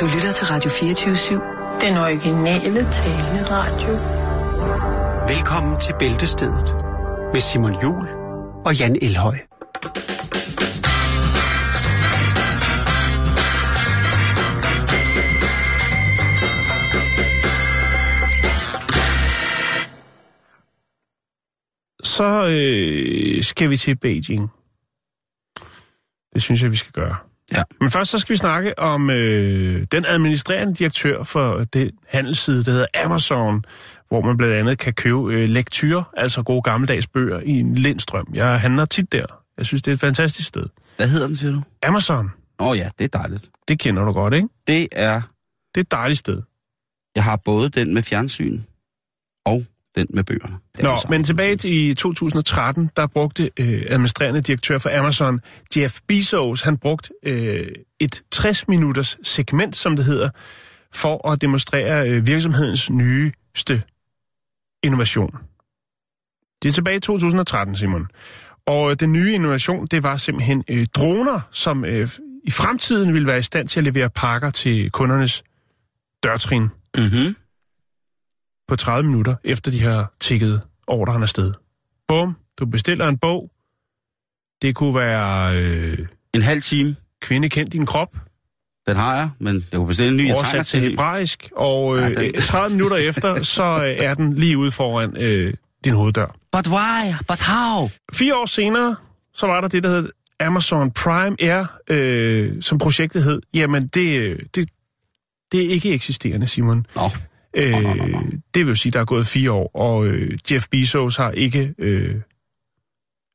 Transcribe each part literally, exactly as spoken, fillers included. Du lytter til Radio fireogtyve syv. Den originale taleradio. Velkommen til Bæltestedet med Simon Juhl og Jan Elhøj. Så øh, skal vi til Beijing. Det synes jeg, vi skal gøre. Ja. Men først så skal vi snakke om øh, den administrerende direktør for den handelsside, der hedder Amazon, hvor man blandt andet kan købe øh, lektyrer, altså gode gammeldags bøger, i en lindstrøm. Jeg handler tit der. Jeg synes, det er et fantastisk sted. Hvad hedder den, siger du? Amazon. Åh oh ja, det er dejligt. Det kender du godt, ikke? Det er... Det er et dejligt sted. Jeg har både den med fjernsyn og... den med bøgerne. Nå, men tilbage i to tusind og tretten, der brugte øh, administrerende direktør for Amazon, Jeff Bezos, han brugte øh, et tres minutters segment, som det hedder, for at demonstrere øh, virksomhedens nyeste innovation. Det er tilbage i to tusind og tretten, Simon. Og øh, den nye innovation, det var simpelthen øh, droner, som øh, i fremtiden ville være i stand til at levere pakker til kundernes dørtrin. Mhm. På tredive minutter, efter de har tikket ordrerne afsted. Bum, du bestiller en bog. Det kunne være... Øh, en halv time. Kvinde kend din krop. Den har jeg, men jeg kunne bestille en ny. Oversat til hebraisk, og øh, ja, tredive minutter efter, så øh, er den lige ude foran øh, din hoveddør. But why? But how? Fire år senere, så var der det, der hed Amazon Prime Air, øh, som projektet hed. Jamen, det, det, det er ikke eksisterende, Simon. Nå. Øh, oh, no, no, no. Det vil jo sige, at der er gået fire år, og øh, Jeff Bezos har ikke... Øh,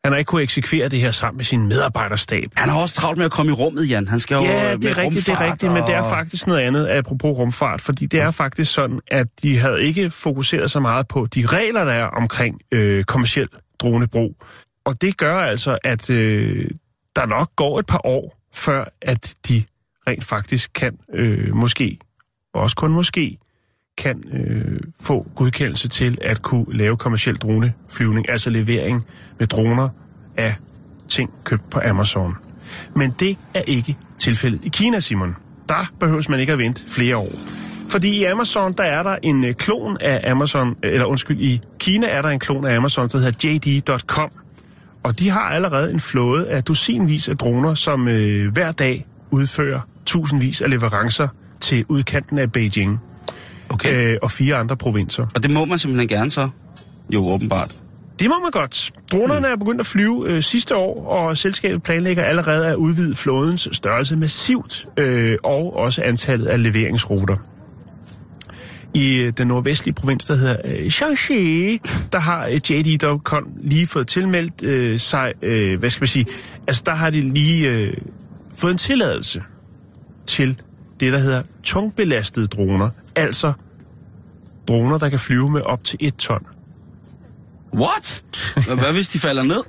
han har ikke kunnet eksekvere det her sammen med sin medarbejderstab. Han har også travlt med at komme i rummet, Jan. Han skal jo ja, det er med rigtigt, det er rigtigt, og... men det er faktisk noget andet, apropos rumfart, fordi det er faktisk sådan, at de havde ikke fokuseret så meget på de regler, der er omkring øh, kommerciel dronebrug. Og det gør altså, at øh, der nok går et par år, før at de rent faktisk kan øh, måske, også kun måske, kan øh, få godkendelse til at kunne lave kommerciel droneflyvning, altså levering med droner af ting købt på Amazon. Men det er ikke tilfældet i Kina, Simon. Der behøves man ikke at vente flere år. Fordi i Amazon, der er der en øh, klon af Amazon, eller undskyld, i Kina er der en klon af Amazon, der hedder J D punktum com. Og de har allerede en flåde af dusinvis af droner, som øh, hver dag udfører tusindvis af leverancer til udkanten af Beijing. Okay. Øh, og fire andre provinser. Og det må man simpelthen gerne så? Jo, åbenbart. Det må man godt. Dronerne mm. er begyndt at flyve øh, sidste år, og selskabet planlægger allerede at udvide flådens størrelse massivt, øh, og også antallet af leveringsruter. I øh, den nordvestlige provins, der hedder øh, Chang'e, der har øh, J D punktum com lige fået tilmeldt øh, sig, øh, hvad skal man sige, altså der har de lige øh, fået en tilladelse til det, der hedder tungbelastede droner. Altså droner, der kan flyve med op til et ton. What? Hvad hvis de falder ned?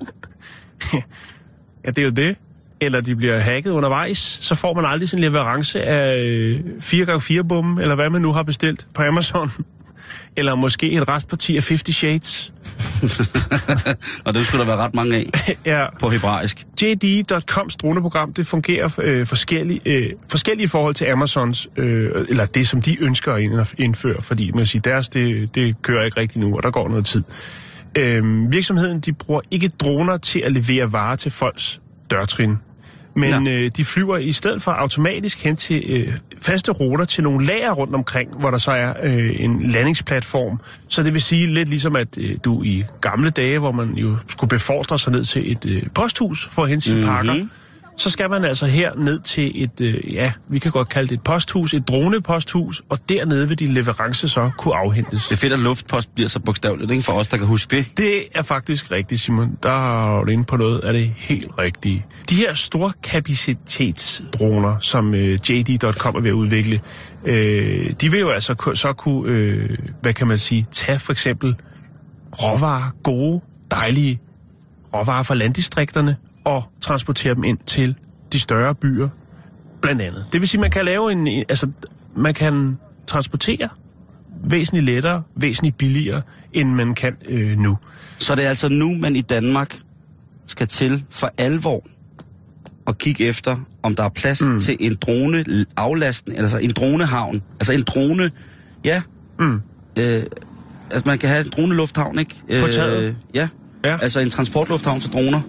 Ja, det er jo det. Eller de bliver hacket undervejs, så får man aldrig sin leverance af fire gange fire bombe, eller hvad man nu har bestilt på Amazon. Eller måske et restparti af halvtreds Shades. Og det skulle der være ret mange af ja. På hebraisk. J D punktum coms droneprogram, det fungerer øh, forskellige øh, forskellige forhold til Amazons, øh, eller det, som de ønsker at indføre, fordi man kan sige, deres, det, det kører ikke rigtigt nu, og der går noget tid. Øh, virksomheden, de bruger ikke droner til at levere varer til folks dørtrin, men ja. øh, de flyver i stedet for automatisk hen til øh, faste ruter til nogle lager rundt omkring, hvor der så er øh, en landingsplatform. Så det vil sige lidt ligesom, at øh, du i gamle dage, hvor man jo skulle befordre sig ned til et øh, posthus for at hente sine mm-hmm. pakker, så skal man altså her ned til et, øh, ja, vi kan godt kalde det et posthus, et droneposthus, og dernede vil din leverance så kunne afhentes. Det er fedt, at luftpost bliver så bogstaveligt, ikke? For os, der kan huske det. Det er faktisk rigtigt, Simon. Der er du inde på noget af det helt rigtige. De her store kapacitetsdroner, som øh, J D punktum com er ved at udvikle, øh, de vil jo altså så kunne, øh, hvad kan man sige, tage for eksempel råvarer, gode, dejlige råvarer fra landdistrikterne, og transportere dem ind til de større byer, blandt andet. Det vil sige, man kan lave en, altså man kan transportere væsentligt lettere, væsentligt billigere, end man kan øh, nu. Så det er altså nu, man i Danmark skal til for alvor at kigge efter, om der er plads mm. til en droneaflastning, altså en dronehavn, altså en drone, ja, mm. øh, altså man kan have en dronelufthavn, ikke? På taget? Øh, ja. ja, altså en transportlufthavn til droner.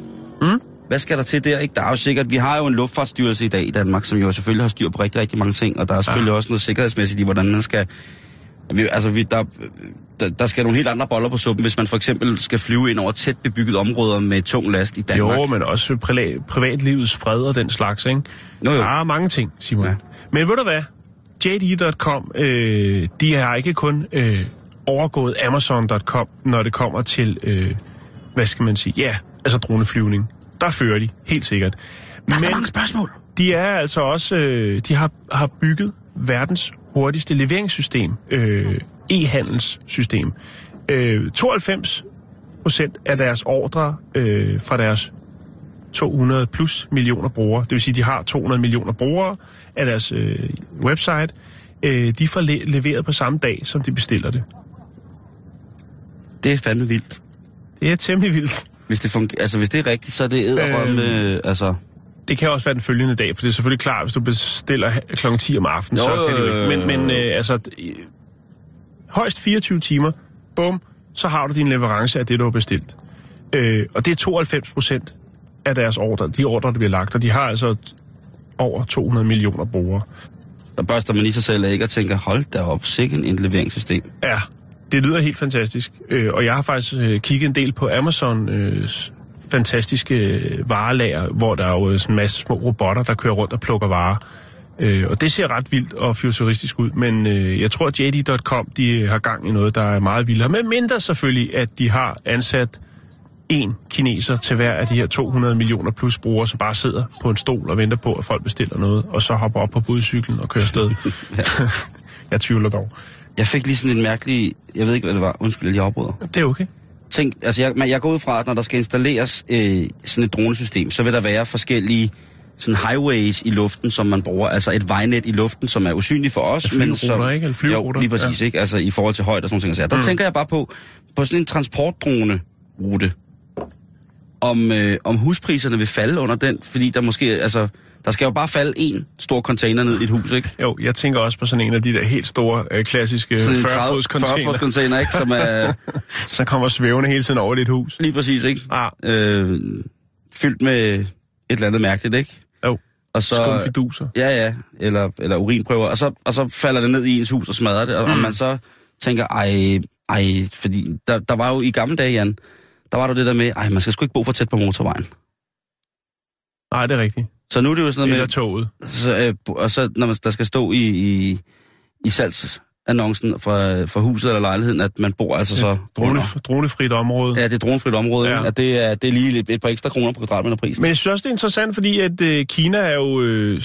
Mm. Hvad skal der til der, ikke? Der er jo sikkert, vi har jo en luftfartsstyrelse i dag i Danmark, som jo selvfølgelig har styr på rigtig, rigtig mange ting, og der er selvfølgelig ja. også noget sikkerhedsmæssigt i, hvordan man skal... Altså, vi, der, der skal nogle helt andre boller på suppen, hvis man for eksempel skal flyve ind over tæt bebygget områder med tung last i Danmark. Jo, men også pri- privatlivets fred og den slags, ikke? Nå, jo. Der er mange ting, Simon. Ja. Men ved du hvad? J D punktum com, øh, de har ikke kun øh, overgået Amazon punktum com, når det kommer til, øh, hvad skal man sige, ja, altså droneflyvning. Der fører de, helt sikkert. Der er så mange spørgsmål. De er altså også, øh, de har, har bygget verdens hurtigste leveringssystem, øh, e-handelssystem. Øh, tooghalvfems procent af deres ordre øh, fra deres to hundrede plus millioner brugere, det vil sige, de har to hundrede millioner brugere af deres øh, website, øh, de får le- leveret på samme dag, som de bestiller det. Det er fandme vildt. Det er temmelig vildt. Hvis det, fungerer, altså, hvis det er rigtigt, så er det æderrømme, øh, altså... Det kan også være den følgende dag, for det er selvfølgelig klart, hvis du bestiller klokken ti om aftenen, jo, så kan det jo ikke. Men, men øh, altså, øh, højst fireogtyve timer, bum, så har du din leverance af det, du har bestilt. Øh, og det er tooghalvfems procent af deres ordre, de ordre, der bliver lagt, og de har altså over to hundrede millioner brugere. Der børster man lige sig selv ikke og tænker, hold da op, sikken en leveringssystem. Ja, det lyder helt fantastisk. Øh, og jeg har faktisk øh, kigget en del på Amazon øh, fantastiske varelager, hvor der er jo sådan en masse små robotter, der kører rundt og plukker varer. Øh, og det ser ret vildt og futuristisk ud, men øh, jeg tror, at J D punktum com de har gang i noget, der er meget vildere. Men mindre selvfølgelig, at de har ansat en kineser til hver af de her to hundrede millioner plus brugere, som bare sidder på en stol og venter på, at folk bestiller noget, og så hopper op på budcyklen og kører afsted. Jeg tvivler dog. Jeg fik lige sådan en mærkelig... Jeg ved ikke, hvad det var. Undskyld, jeg afbryder. Det er okay. Tænk, altså jeg, jeg går ud fra, at når der skal installeres øh, sådan et dronesystem, så vil der være forskellige sådan highways i luften, som man bruger. Altså et vejnet i luften, som er usynligt for os. Flyruter, men som, ikke? Eller flyruter. Jo, lige præcis, ja. Ikke? Altså i forhold til højde og sådan nogle ting. Der mm. tænker jeg bare på, på sådan en transportdrone-rute, om, øh, om huspriserne vil falde under den, fordi der måske... altså der skal jo bare falde en stor container ned i et hus, ikke? Jo, jeg tænker også på sådan en af de der helt store, øh, klassiske fyrre-fods container. fyrre-fods container, ikke? Som er... så kommer svævende hele tiden over dit hus. Lige præcis, ikke? Ah. Øh, fyldt med et eller andet mærkeligt, ikke? Jo, og så skumfiduser. Ja, ja, eller, eller urinprøver. Og så, og så falder det ned i ens hus og smadrer det, og, mm. og man så tænker, ej, ej, fordi der, der var jo i gamle dage, Jan, der var jo det der med, ej, man skal sgu ikke bo for tæt på motorvejen. Nej, det er rigtigt. Så nu er det jo sådan noget med... toget. Så, øh, og så, når man, der skal stå i, i, i salgsannoncen fra, fra huset eller lejligheden, at man bor altså så... Drone, dronefrit område. Ja, det er dronefrit område. Ja. At det, er, det er lige et, et par ekstra kroner på kvadratmeterprisen. Men jeg synes også, det er interessant, fordi at øh, Kina er jo øh,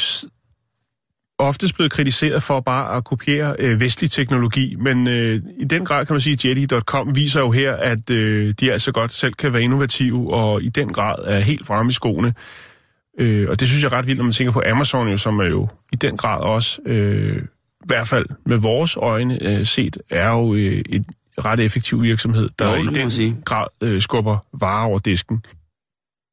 oftest blevet kritiseret for bare at kopiere øh, vestlig teknologi. Men øh, i den grad kan man sige, at J D punktum com viser jo her, at øh, de altså godt selv kan være innovative og i den grad er helt fremme i skoene. Øh, og det synes jeg er ret vildt, når man tænker på Amazon, jo, som er jo i den grad også, øh, i hvert fald med vores øjne øh, set, er jo øh, et ret effektiv virksomhed, der jo, i den sige. grad øh, skubber varer over disken.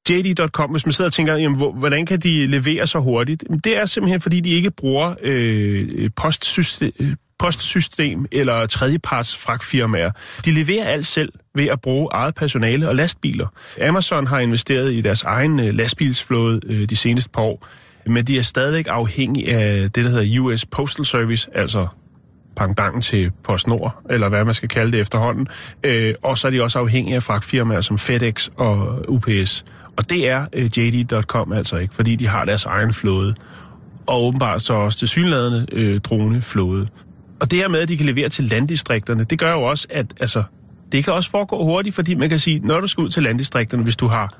J D punktum com, hvis man sidder og tænker, jamen, hvor, hvordan kan de levere så hurtigt? Det er simpelthen, fordi de ikke bruger øh, postsystem, postsystem eller tredjeparts fragtfirmaer. De leverer alt selv ved at bruge eget personale og lastbiler. Amazon har investeret i deres egen lastbilsflåde de seneste par år, men de er stadigvæk afhængige af det, der hedder U S Postal Service, altså pangdangen til PostNord, eller hvad man skal kalde det efterhånden. Og så er de også afhængige af fragtfirmaer som FedEx og U P S. Og det er J D punktum com altså ikke, fordi de har deres egen flåde. Og åbenbart så også tilsyneladende øh, droneflåde. Og det her med, at de kan levere til landdistrikterne, det gør jo også, at altså, det kan også foregå hurtigt, fordi man kan sige, når du skal ud til landdistrikterne, hvis du har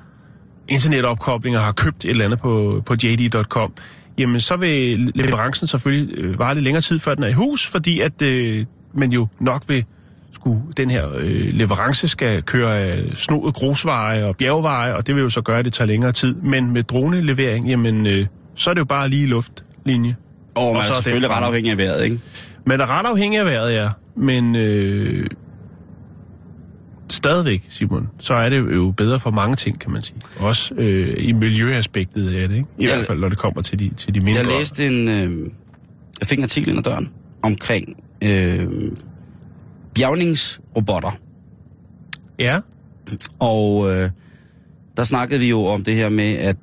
internetopkoblinger og har købt et eller andet på, på J D punktum com, jamen så vil leverancen selvfølgelig øh, vare lidt længere tid, før den er i hus, fordi at øh, man jo nok vil skulle, den her øh, leverance skal køre øh, snoede grusveje og bjergveje, og det vil jo så gøre, at det tager længere tid. Men med dronelevering, jamen øh, så er det jo bare lige luftlinje. Oh, og man så er selvfølgelig ret afhængig af vejret, ikke? Man er ret afhængig af vejret, ja. Men øh, stadigvæk, Simon, så er det jo bedre for mange ting, kan man sige. Også øh, i miljøaspektet af det, ikke? I jeg, hvert fald, når det kommer til de, til de mindre. Jeg læste en... Øh, jeg fik en artikel ind ad døren omkring øh, bjærgningsrobotter. Ja. Og øh, der snakkede vi jo om det her med, at...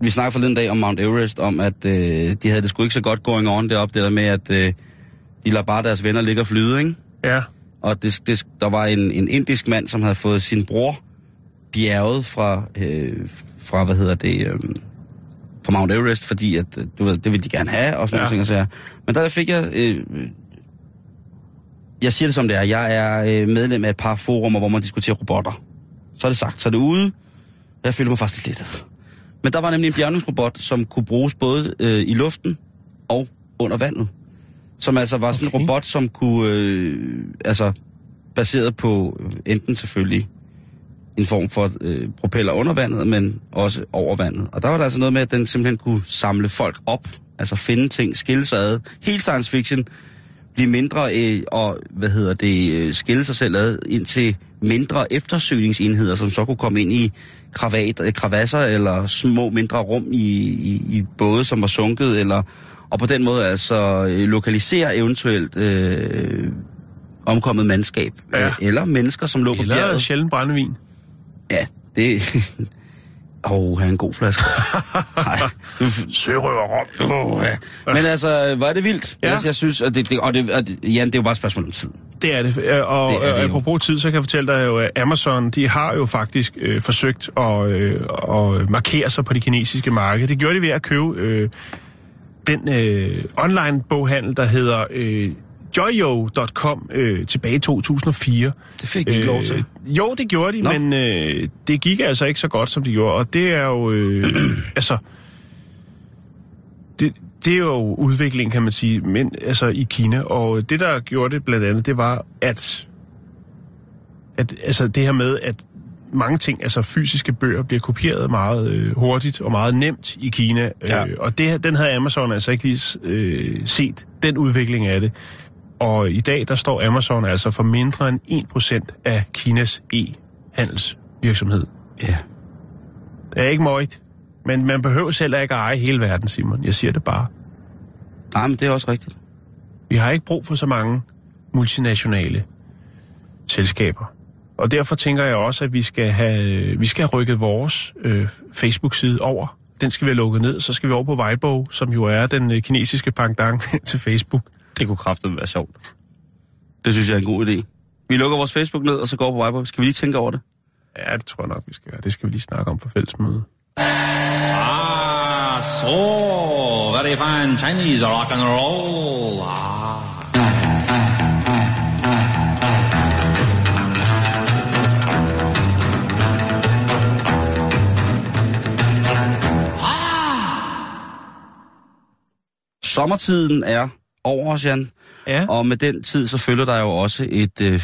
Vi snakkede forleden dag om Mount Everest, om at øh, de havde det sgu ikke så godt going on deroppe, det der med, at øh, de lader bare deres venner ligge og flyde, ikke? Ja. Og det, det, der var en, en indisk mand, som havde fået sin bror bjerget fra, øh, fra hvad hedder det, øh, fra Mount Everest, fordi at, du ved, det ville de gerne have, og sådan ja. Nogle ting og sager. Men der, der fik jeg, øh, jeg siger det som det er, jeg er øh, medlem af et par forumer, hvor man diskuterer robotter. Så er det sagt, så er det ude, jeg føler mig faktisk lidt. Men der var nemlig en bjærgningsrobot, som kunne bruges både øh, i luften og under vandet. Som altså var sådan okay. En robot, som kunne, øh, altså baseret på enten selvfølgelig en form for øh, propeller under vandet, men også over vandet. Og der var der altså noget med, at den simpelthen kunne samle folk op, altså finde ting, skille sig ad. Helt science fiction, blive mindre øh, og, hvad hedder det, øh, skille sig selv ad ind til mindre eftersøgningsenheder, som så kunne komme ind i kravat, kravasser eller små mindre rum i, i, i både, som var sunket, eller... Og på den måde altså lokalisere eventuelt øh, omkommet mandskab. Ja. Eller mennesker, som lå på bjerget. Eller sjældent brændevin. Ja, det... Åh, oh, han er en god flaske. Sørøver rom. Men altså, var det vildt? Ja. Jeg synes, og det, det, og det, og det, Jan, det er jo bare et spørgsmål om tid. Det er det. Og, det er det og apropos tid, så kan jeg fortælle dig jo, at Amazon, de har jo faktisk øh, forsøgt at, øh, at markere sig på det kinesiske marked. Det gjorde de ved at købe... Øh, den øh, online-boghandel, der hedder øh, joyo punktum com øh, tilbage i to tusind og fire. Det fik de ikke øh, lov til. Jo, det gjorde de, no. men øh, det gik altså ikke så godt, som de gjorde. Og det er jo... Øh, altså... Det, det er jo udvikling, kan man sige, men altså i Kina. Og det, der gjorde det blandt andet, det var, at... at altså det her med, at mange ting, altså fysiske bøger, bliver kopieret meget øh, hurtigt og meget nemt i Kina. Ja. Øh, og det, den havde Amazon altså ikke lige øh, set, den udvikling af det. Og i dag, der står Amazon altså for mindre end en procent af Kinas e-handelsvirksomhed. Ja. Det er ikke møjt, men man behøver selv ikke at eje hele verden, Simon. Jeg siger det bare. Nej, men det er også rigtigt. Vi har ikke brug for så mange multinationale selskaber. Og derfor tænker jeg også, at vi skal have, vi skal have rykket vores øh, Facebook-side over. Den skal vi have lukket ned, så skal vi over på Weibo, som jo er den øh, kinesiske pendant til Facebook. Det kunne kraftedeme være sjovt. Det synes jeg er en god idé. Vi lukker vores Facebook ned, og så går over på Weibo. Skal vi lige tænke over det? Ja, det tror jeg nok, vi skal gøre. Det skal vi lige snakke om på fællesmødet. Ah, så very fine Chinese rock and roll. Ah. Sommertiden er over os, Jan, ja. Og med den tid, så følger der jo også et øh,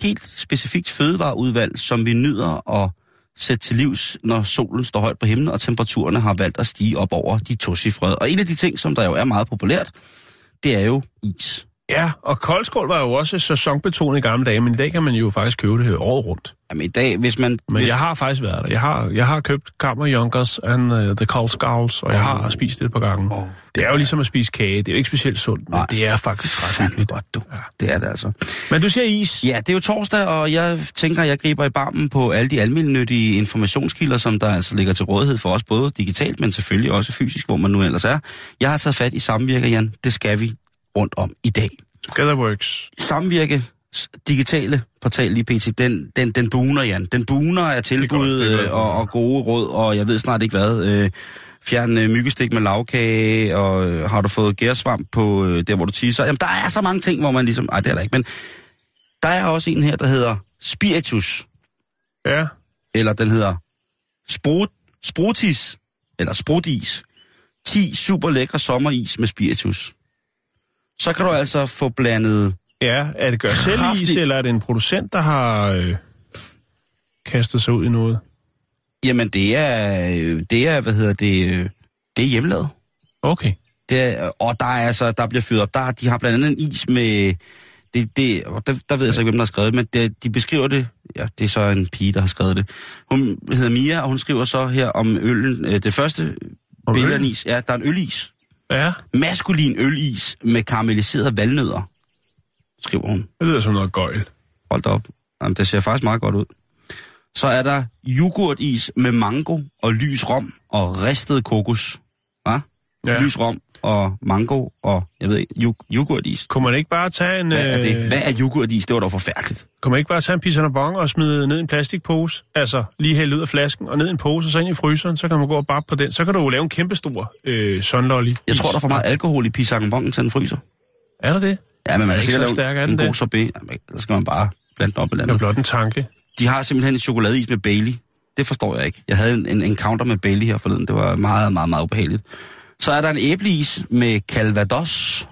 helt specifikt fødevareudvalg, som vi nyder at sætte til livs, når solen står højt på himlen, og temperaturerne har valgt at stige op over de tocifrede. Og en af de ting, som der jo er meget populært, det er jo is. Ja, og koldskål var jo også sæsonbetonet i gamle dage, men i dag kan man jo faktisk købe det her året rundt. Jamen i dag, hvis man... Men hvis... jeg har faktisk været der. Jeg har, jeg har købt kammerjunkers and uh, the koldskåls, og oh. jeg har spist det på gangen. Oh. Det er jo ligesom at spise kage. Det er jo ikke specielt sundt, men nej, det er faktisk ret hyggeligt. Godt, du. Ja. Det er det altså. Men du siger is. Ja, det er jo torsdag, og jeg tænker, jeg griber i barmen på alle de almindelige informationskilder, som der altså ligger til rådighed for os, både digitalt, men selvfølgelig også fysisk, hvor man nu ellers er. Jeg har taget fat i Samvirke, Jan. Det skal vi rundt om i dag. Togetherworks. Samvirkes digitale portal lige pt. Den, den, den buner, Jan. Den buner af tilbud godt, og, og gode råd, og jeg ved snart ikke hvad. Øh, fjern øh, myggestik med lavkage, og øh, har du fået gærsvamp på øh, der, hvor du tisser? Jamen, der er så mange ting, hvor man ligesom... Ej, det er der ikke, men der er også en her, der hedder Spiritus. Ja. Eller den hedder Sprut, Sprutis, eller Sprutis. ti super lækre sommeris med spiritus. Så kan du altså få blandet... Ja, er det gør selv is, eller er det en producent, der har øh, kastet sig ud i noget? Jamen, det er, det er hvad hedder det, det er hjemmelavet. Okay. Det er, og der er altså, der bliver fyret op. Der, de har blandt andet en is med... Det, det, der, der ved jeg så ikke, hvem der har skrevet det, men det, de beskriver det, ja, det er så en pige, der har skrevet det. Hun hedder Mia, og hun skriver så her om øllen. Det første billede af is, ja, der er en ølis. Ja. Maskulin ølis med karamelliserede valnødder, skriver hun. Det lyder som noget gøjl. Hold da op. Jamen, det ser faktisk meget godt ud. Så er der yoghurtis med mango og lys rom og ristet kokos. Hva? Ja. Lys rom og mango og, jeg ved ikke, yu- yoghurtis. Kunne man ikke bare tage en... Hvad er det? Hvad er yoghurtis? Det var da forfærdeligt. Kunne man ikke bare tage en pizza nabong og smide ned i en plastikpose? Altså, lige hælde ud af flasken og ned i en pose og så ind i fryseren, så kan man gå og bare på den. Så kan du lave en kæmpestor øh, sunlolly. Jeg tror, der er for meget alkohol i pizza nabongen til en fryser. Er der det? Ja, men man kan sikkert lave en god sorbet. Der skal man bare blande op eller andet. Det er blot en tanke. De har simpelthen en chokoladeis med Bailey. Det forstår jeg ikke. Jeg havde en, en encounter med Bailey her forleden. Det var meget, meget, meget ubehageligt. Så er der en æbleis med calvados.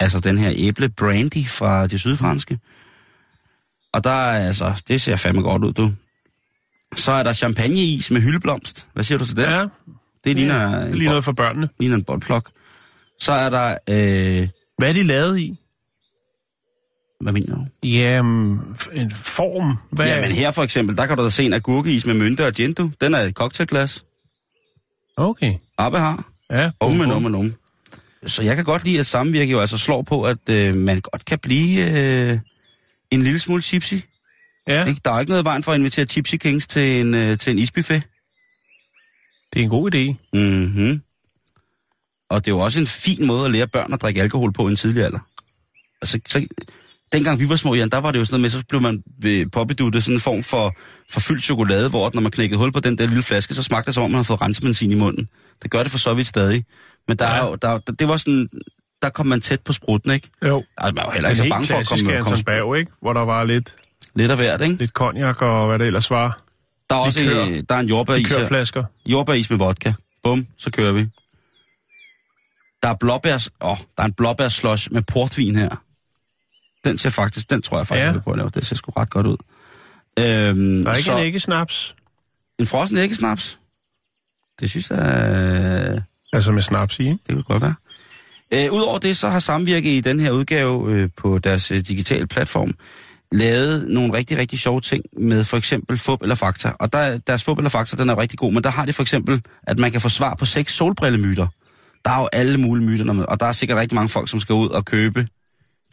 Altså den her æble brandy fra det sydfranske. Og der er altså, det ser fandme godt ud, du. Så er der champagneis med hyldeblomst. Hvad siger du til det? Ja. Det ligner, ja, det ligner noget for børnene. Ligner en boldplok. Så er der... Øh... Hvad er de lavet i? Hvad mener du? Jamen, en form. Hvad... Jamen her for eksempel, der kan du da se en agurkeis med mynte og gento. Den er et cocktailglas. Okay. Abbe har. Ja. Umme, umme, umme. Så jeg kan godt lide, at Samvirke jo altså slår på, at øh, man godt kan blive øh, en lille smule tipsy. Ja. Ik? Der er ikke noget vejen for at invitere Tipsy Kings til en, øh, til en isbuffet. Det er en god idé. Mhm. Og det er jo også en fin måde at lære børn at drikke alkohol på i en tidlig alder. Altså, så... Dengang vi var små, Jan, der var det jo sådan noget med, så blev man påbeduttet sådan en form for, for fyldt chokolade, hvor når man knækkede hul på den der lille flaske, så smagte det, som om man havde fået rensebensin i munden. Det gør det for så vidt stadig. Men der ja. er jo, der, det var sådan, der kom man tæt på sprutten, ikke? Jo. Altså, man var heller ikke så bange for at komme... Den helt klassiske Anton Bav, ikke? Hvor der var lidt... Lidt af hvert, ikke? Lidt konjak og hvad det ellers var. Der er også kører, en, der er en jordbæris her. Flasker. Jordbæris med vodka. Bum, så kører vi. Der er blåbærs... Åh, oh, der er en blåbærslush med portvin her. Den ser faktisk, den tror jeg faktisk, ja. jeg på at lave. Det ser sgu ret godt ud. Øhm, der er ikke så, en æggesnaps. En frossen æggesnaps? Det synes jeg... Øh, altså med snaps i, ikke? Det kunne godt være. Øh, Udover det, så har Samvirke i den her udgave øh, på deres øh, digitale platform lavet nogle rigtig, rigtig sjove ting med for eksempel fup eller fakta. Og der, deres fup eller fakta, den er rigtig god, men der har de for eksempel, at man kan få svar på seks solbrillemyter. Der er jo alle mulige myter, og der er sikkert rigtig mange folk, som skal ud og købe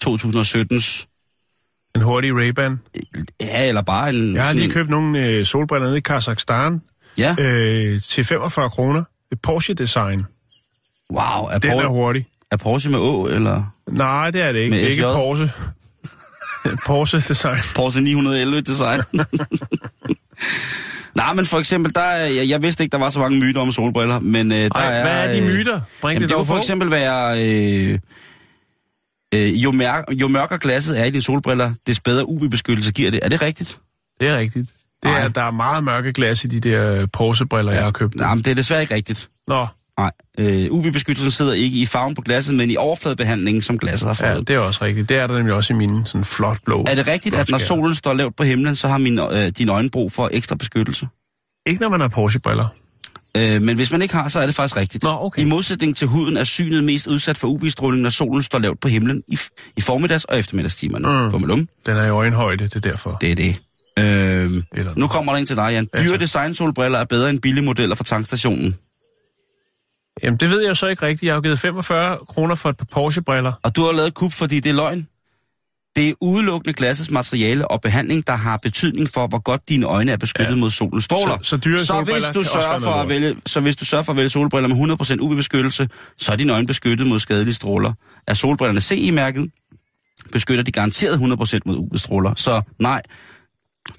to tusind syttens en hurtig Ray-Ban. Ja, eller bare en... Jeg har lige købt nogle øh, solbriller nede i Kazakhstan. Ja. Øh, til femogfyrre kroner. Et Porsche-design. Wow. Er den Por- er hurtig. Er Porsche med Å, eller... Nej, det er det ikke. Det er ikke Porsche. Porsche-design. Porsche ni elleve-design. Nej, men for eksempel, der er, jeg, jeg vidste ikke, der var så mange myter om solbriller, men øh, der Ej, er... hvad er de myter? Bring jamen, det dog det for eksempel være... Øh, Jo, mær- jo mørkere glasset er i dine solbriller, des bedre U V-beskyttelse giver det. Er det rigtigt? Det er rigtigt. Det er, der er meget mørke glas i de der Porsche-briller, ja. jeg har købt. Nej, men det er desværre ikke rigtigt. Nå. Nej, øh, U V-beskyttelsen sidder ikke i farven på glasset, men i overfladebehandlingen, som glasset har fået. Ja, det er også rigtigt. Det er der nemlig også i mine sådan flot blå. Er det rigtigt, at når solen står lavt på himlen, så har min, øh, dine øjne brug for ekstra beskyttelse? Ikke når man har Porsche-briller. Men hvis man ikke har, så er det faktisk rigtigt. Nå, okay. I modsætning til huden er synet mest udsat for U V-stråling, når solen står lavt på himlen i, f- i formiddags- og eftermiddagstimerne. Mm. Den er i øjenhøjde, det er derfor. Det er det. Øhm, nu kommer der en til dig, Jan. Dyre design-solbriller er bedre end billige modeller fra tankstationen. Jamen, det ved jeg jo så ikke rigtigt. Jeg har jo givet femogfyrre kroner for et par Porsche-briller. Og du har lavet kup, fordi det er løgn. Det er udelukkende glassets materiale og behandling, der har betydning for, hvor godt dine øjne er beskyttet ja. mod solens stråler. Så, så, dyre så, hvis du sørger for at vælge, så hvis du sørger for at vælge solbriller med hundrede procent U V-beskyttelse, så er dine øjne beskyttet mod skadelige stråler. Er solbrillerne C I-mærket, beskytter de garanteret hundrede procent mod U V-stråler. Så nej,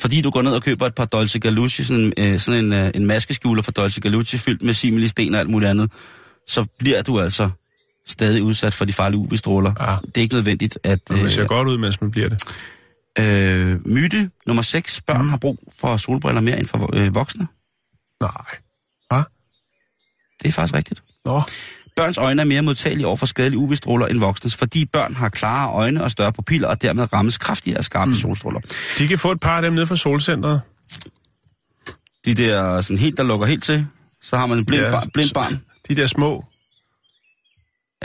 fordi du går ned og køber et par Dolce Galucci, sådan en, sådan en, en maskeskjuler fra Dolce Galucci, fyldt med similisten og alt muligt andet, så bliver du altså... stadig udsat for de farlige U V-stråler. Ah. Det er ikke nødvendigt, at... Men man ser øh, godt ud, mens man bliver det. Øh, myte nummer seks. Børn mm. har brug for solbriller mere end for øh, voksne. Nej. Hvad? Det er faktisk rigtigt. Nå. Børns øjne er mere modtagelige over for skadelige U V-stråler end voksnes, fordi børn har klare øjne og større pupiller, og dermed rammes kraftigere af skarpe mm. solstråler. De kan få et par af dem nede fra solcentret. De der sådan helt, der lukker helt til. Så har man en blind, ja, bar, blind barn. De der små...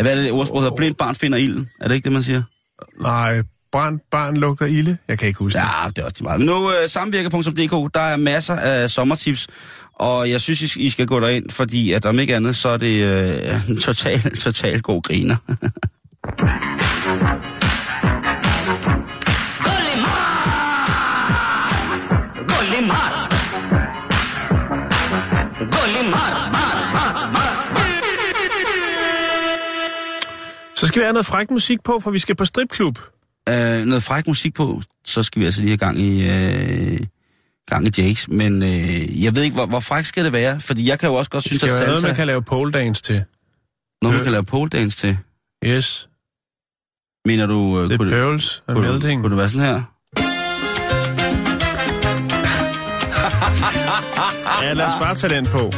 Hvad er det, ordsproget hedder? Blind barn finder ilden. Er det ikke det, man siger? Nej, brand, barn lugter ilde. Jeg kan ikke huske det. Ja, det er også meget. Men nu, uh, samvirke punktum d k, der er masser af sommertips, og jeg synes, I skal gå derind, fordi at om ikke andet, så er det uh, totalt, totalt god griner. Så skal vi have noget fræk musik på, for vi skal på stripklub. Uh, noget fræk musik på, så skal vi altså lige have gang i, uh, gang i Jakes. Men uh, jeg ved ikke, hvor, hvor fræk skal det være? Fordi jeg kan jo også godt synes, at salsa... Det skal være noget, man kan lave pole dance til. Noget, man kan lave pole dance til? Yes. Mener du... Uh, The kunne Pearls det, kunne, melting. Kunne det være sådan her? Ja, lad os bare tage den på.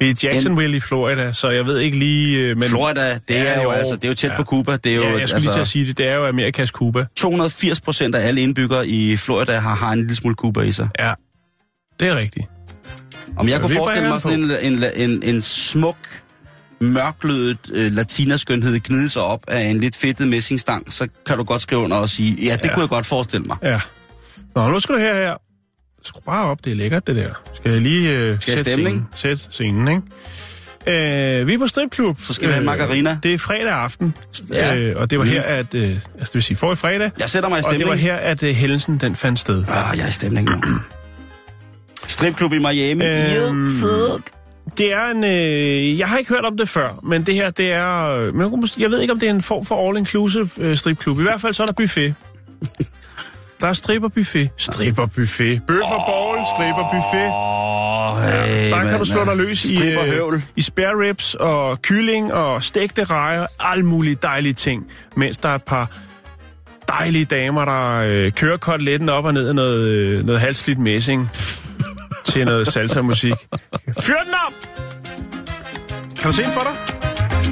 Vi er Jacksonville i Florida, så jeg ved ikke lige... Men Florida, det er, er jo altså, det er jo tæt ja. på Cuba. Det er jo, ja, jeg skulle altså, lige til at sige det, det er jo Amerikas Cuba. to hundrede og firs procent af alle indbyggere i Florida har, har en lille smule Cuba i sig. Ja, det er rigtigt. Om jeg så kunne forestille mig sådan en, en, en, en smuk, mørklødet uh, latinaskønhed gnide sig op af en lidt fedtet messingstang, så kan du godt skrive under og sige, ja, det ja. kunne jeg godt forestille mig. Ja. Nå, nu skal du her her. Skru bare op, det er lækkert, det der. Skal jeg lige øh, skal sætte, scenen, sætte scenen, ikke? Øh, vi er på stripklub. Så skal vi have en margarina. Det er fredag aften, ja. øh, og det var mm. her, at... Øh, altså, det vil sige, forrige fredag. Jeg sætter mig i stemning. Og det var her, at øh, hændelsen, den fandt sted. Ah, jeg er i stemning nu. Stripklub i Miami. Øhm, det er en... Øh, jeg har ikke hørt om det før, men det her, det er... Øh, men jeg ved ikke, om det er en form for all-inclusive øh, stripklub. I hvert fald så er der buffet. Der er stripperbuffet, stripperbuffet, bøf og bowl, stripperbuffet. Ja, der kan du slå dig løs i, øh, i spare ribs og kylling og stegte rejer, alle mulige dejlige ting. Mens der er et par dejlige damer, der øh, kører koteletten op og ned af noget, øh, noget halvslidt messing til noget salsa-musik. Fyr den op! Kan du se den for dig?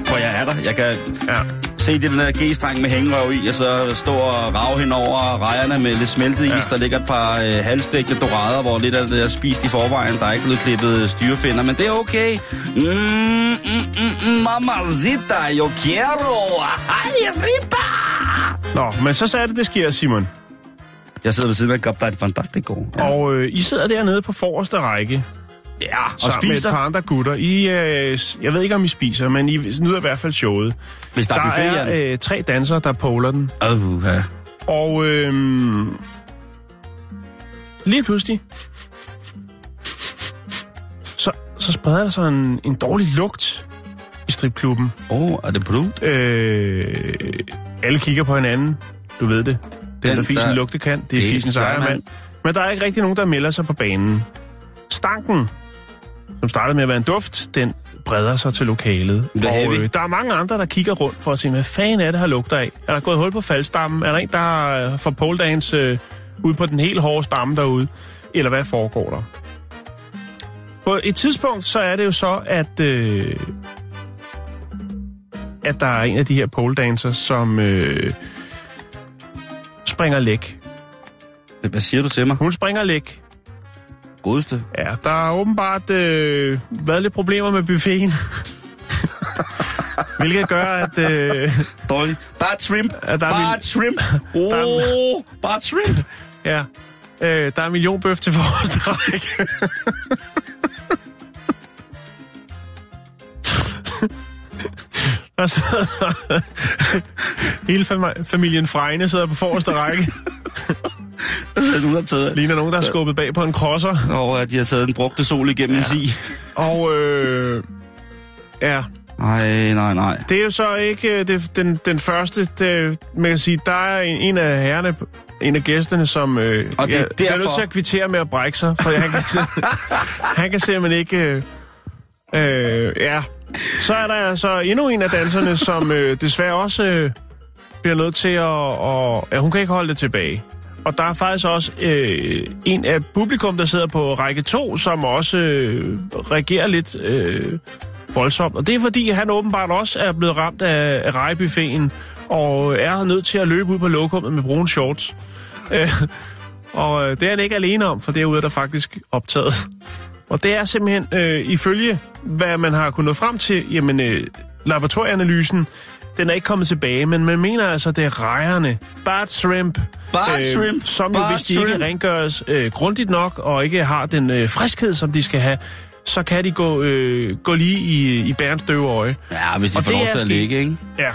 For jeg er der. Jeg kan... Ja. Se den der G-streng med hængerøv i, og så stå og rave henover rejerne med lidt smeltet is. Ja. Der ligger et par øh, halvstegte dorader, hvor lidt af det er spist i forvejen. Der er ikke blevet klippet styrefinder, men det er okay. Mm, mm, mm, mamacita, yo quiero. Ay, ripa! Nå, men så sagde det, det sker, Simon. Jeg sidder ved siden af Gabdad Fantastico. Ja. Og øh, I sidder dernede på forreste række. Ja, og sammen spiser. Med et par andre gutter. I, øh, jeg ved ikke, om I spiser, men I nyder i hvert fald showet. Hvis der, der er, er øh, tre dansere, der poler den. Uh, ja. Og øh, lige pludselig, så, så spreder der sådan en, en dårlig lugt i stripklubben. Åh, oh, er det brudt? Øh, alle kigger på hinanden. Du ved det. Den, Den der fisen der... lugte kan, det er det fisens ejermand. Men der er ikke rigtig nogen, der melder sig på banen. Stanken, som startede med at være en duft, den breder sig til lokalet. Og øh, der er mange andre, der kigger rundt for at se, hvad fanden er det her lugter af? Er der gået hul på faldstammen? Er der en, der får pole dance øh, ude på den helt hårde stamme derude? Eller hvad foregår der? På et tidspunkt, så er det jo så, at, øh, at der er en af de her pole dancers, som øh, springer læk. Hvad siger du til mig? Hun springer læk. Godeste. Ja, der har åbenbart øh, været lidt problemer med buffeten. Hvilket gør, at... Øh, Dårligt. Bare shrimp. Bare shrimp. Åh, bare shrimp. Ja. Øh, der er en million bøf til forstræk. Der sidder... Hele fam- familien Frejne sidder på forreste række. Taget... Ligner nogen, der har skubbet bag på en crosser. Og at de har taget en brugte sol igennem ja. en sig. Og øh... Ja. Nej, nej, nej. Det er jo så ikke det, den, den første, det, man kan sige, der er en, en af herrerne, en af gæsterne, som... Øh, og det er ja, derfor... er nødt til at kvittere med at brække sig, for han kan, han kan simpelthen ikke... Øh, øh, ja. Så er der altså endnu en af danserne, som øh, desværre også øh, bliver nødt til at... Og, ja, hun kan ikke holde det tilbage. Og der er faktisk også øh, en af publikum, der sidder på række to, som også øh, reagerer lidt øh, voldsomt. Og det er fordi, han åbenbart også er blevet ramt af, af rejebuffeten, og er nødt til at løbe ud på lokummet med brune shorts. Øh, og det er han ikke alene om, for derude er der faktisk optaget. Og det er simpelthen øh, ifølge, hvad man har kunnet nå frem til, jamen øh, laboratorieanalysen, Den er ikke kommet tilbage, men man mener altså, det er rejerne. Barred shrimp. Barred øh, shrimp. Som jo, hvis de shrimp. ikke rengøres øh, grundigt nok, og ikke har den øh, friskhed, som de skal have, så kan de gå, øh, gå lige i, i bærens døve øje. Ja, hvis de og får lov til at ligge, ikke? Ja.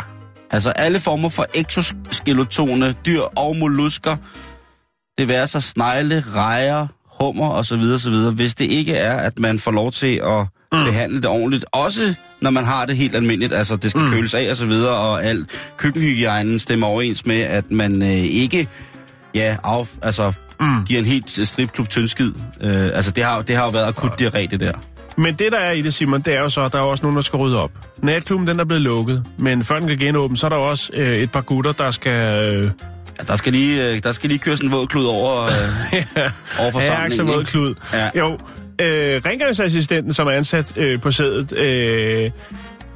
Altså alle former for exoskeletone, dyr og mollusker, det være så snegle, rejer, hummer osv. osv. Hvis det ikke er, at man får lov til at mm. behandle det ordentligt, også når man har det helt almindeligt, altså det skal mm. køles af osv., og, og alt køkkenhygiejnen stemmer overens med, at man øh, ikke ja, af, altså, mm. giver en helt stripklub tyndskid. Øh, altså det har, det har jo været akut diarré, det der. Men det, der er i det, Simon, det er jo så, at der er også nogen, der skal rydde op. Natklubben, den er blevet lukket, men før den kan genåbne, så er der også øh, et par gutter, der skal... Øh... Ja, der skal lige, øh, der skal lige køres en vådklud over, øh, ja. over forsamlingen. Ja, vådklud. Ja. Jo, øh, rengøringsassistenten, som er ansat øh, på sædet, øh,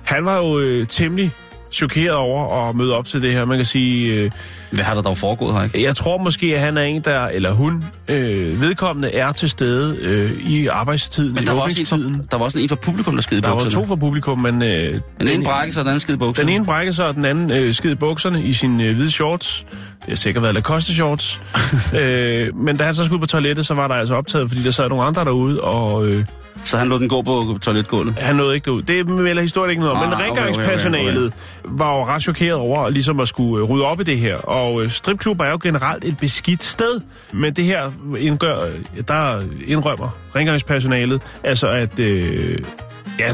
han var jo øh, temmelig chokeret over at møde op til det her. Man kan sige... Øh, Hvad har der dog foregået her, ikke? Jeg tror måske, at han er en, der, eller hun, øh, vedkommende er til stede øh, i arbejdstiden, men der i åbningstiden. Var for, der var også en fra publikum, der skidede bukserne. Der var to fra publikum, men... Øh, den, den ene brækkede sig, og den anden skidede bukserne. Den ene brækkede sig, og den anden øh, skidede bukserne i sine øh, hvide shorts. Det har sikkert været Lacoste shorts. øh, men da han så skulle ud på toilettet, så var der altså optaget, fordi der sad nogle andre derude, og... Øh, Så han lod den gå på toiletgulvet? Han nåede ikke derud. Det melder historien ikke noget om. Ah, men rengøringspersonalet okay, okay, okay, okay. var jo ret chokeret over ligesom at skulle rydde op i det her. Og stripklubber er jo generelt et beskidt sted. Men det her indgør, der indrømmer rengøringspersonalet, altså at øh, ja,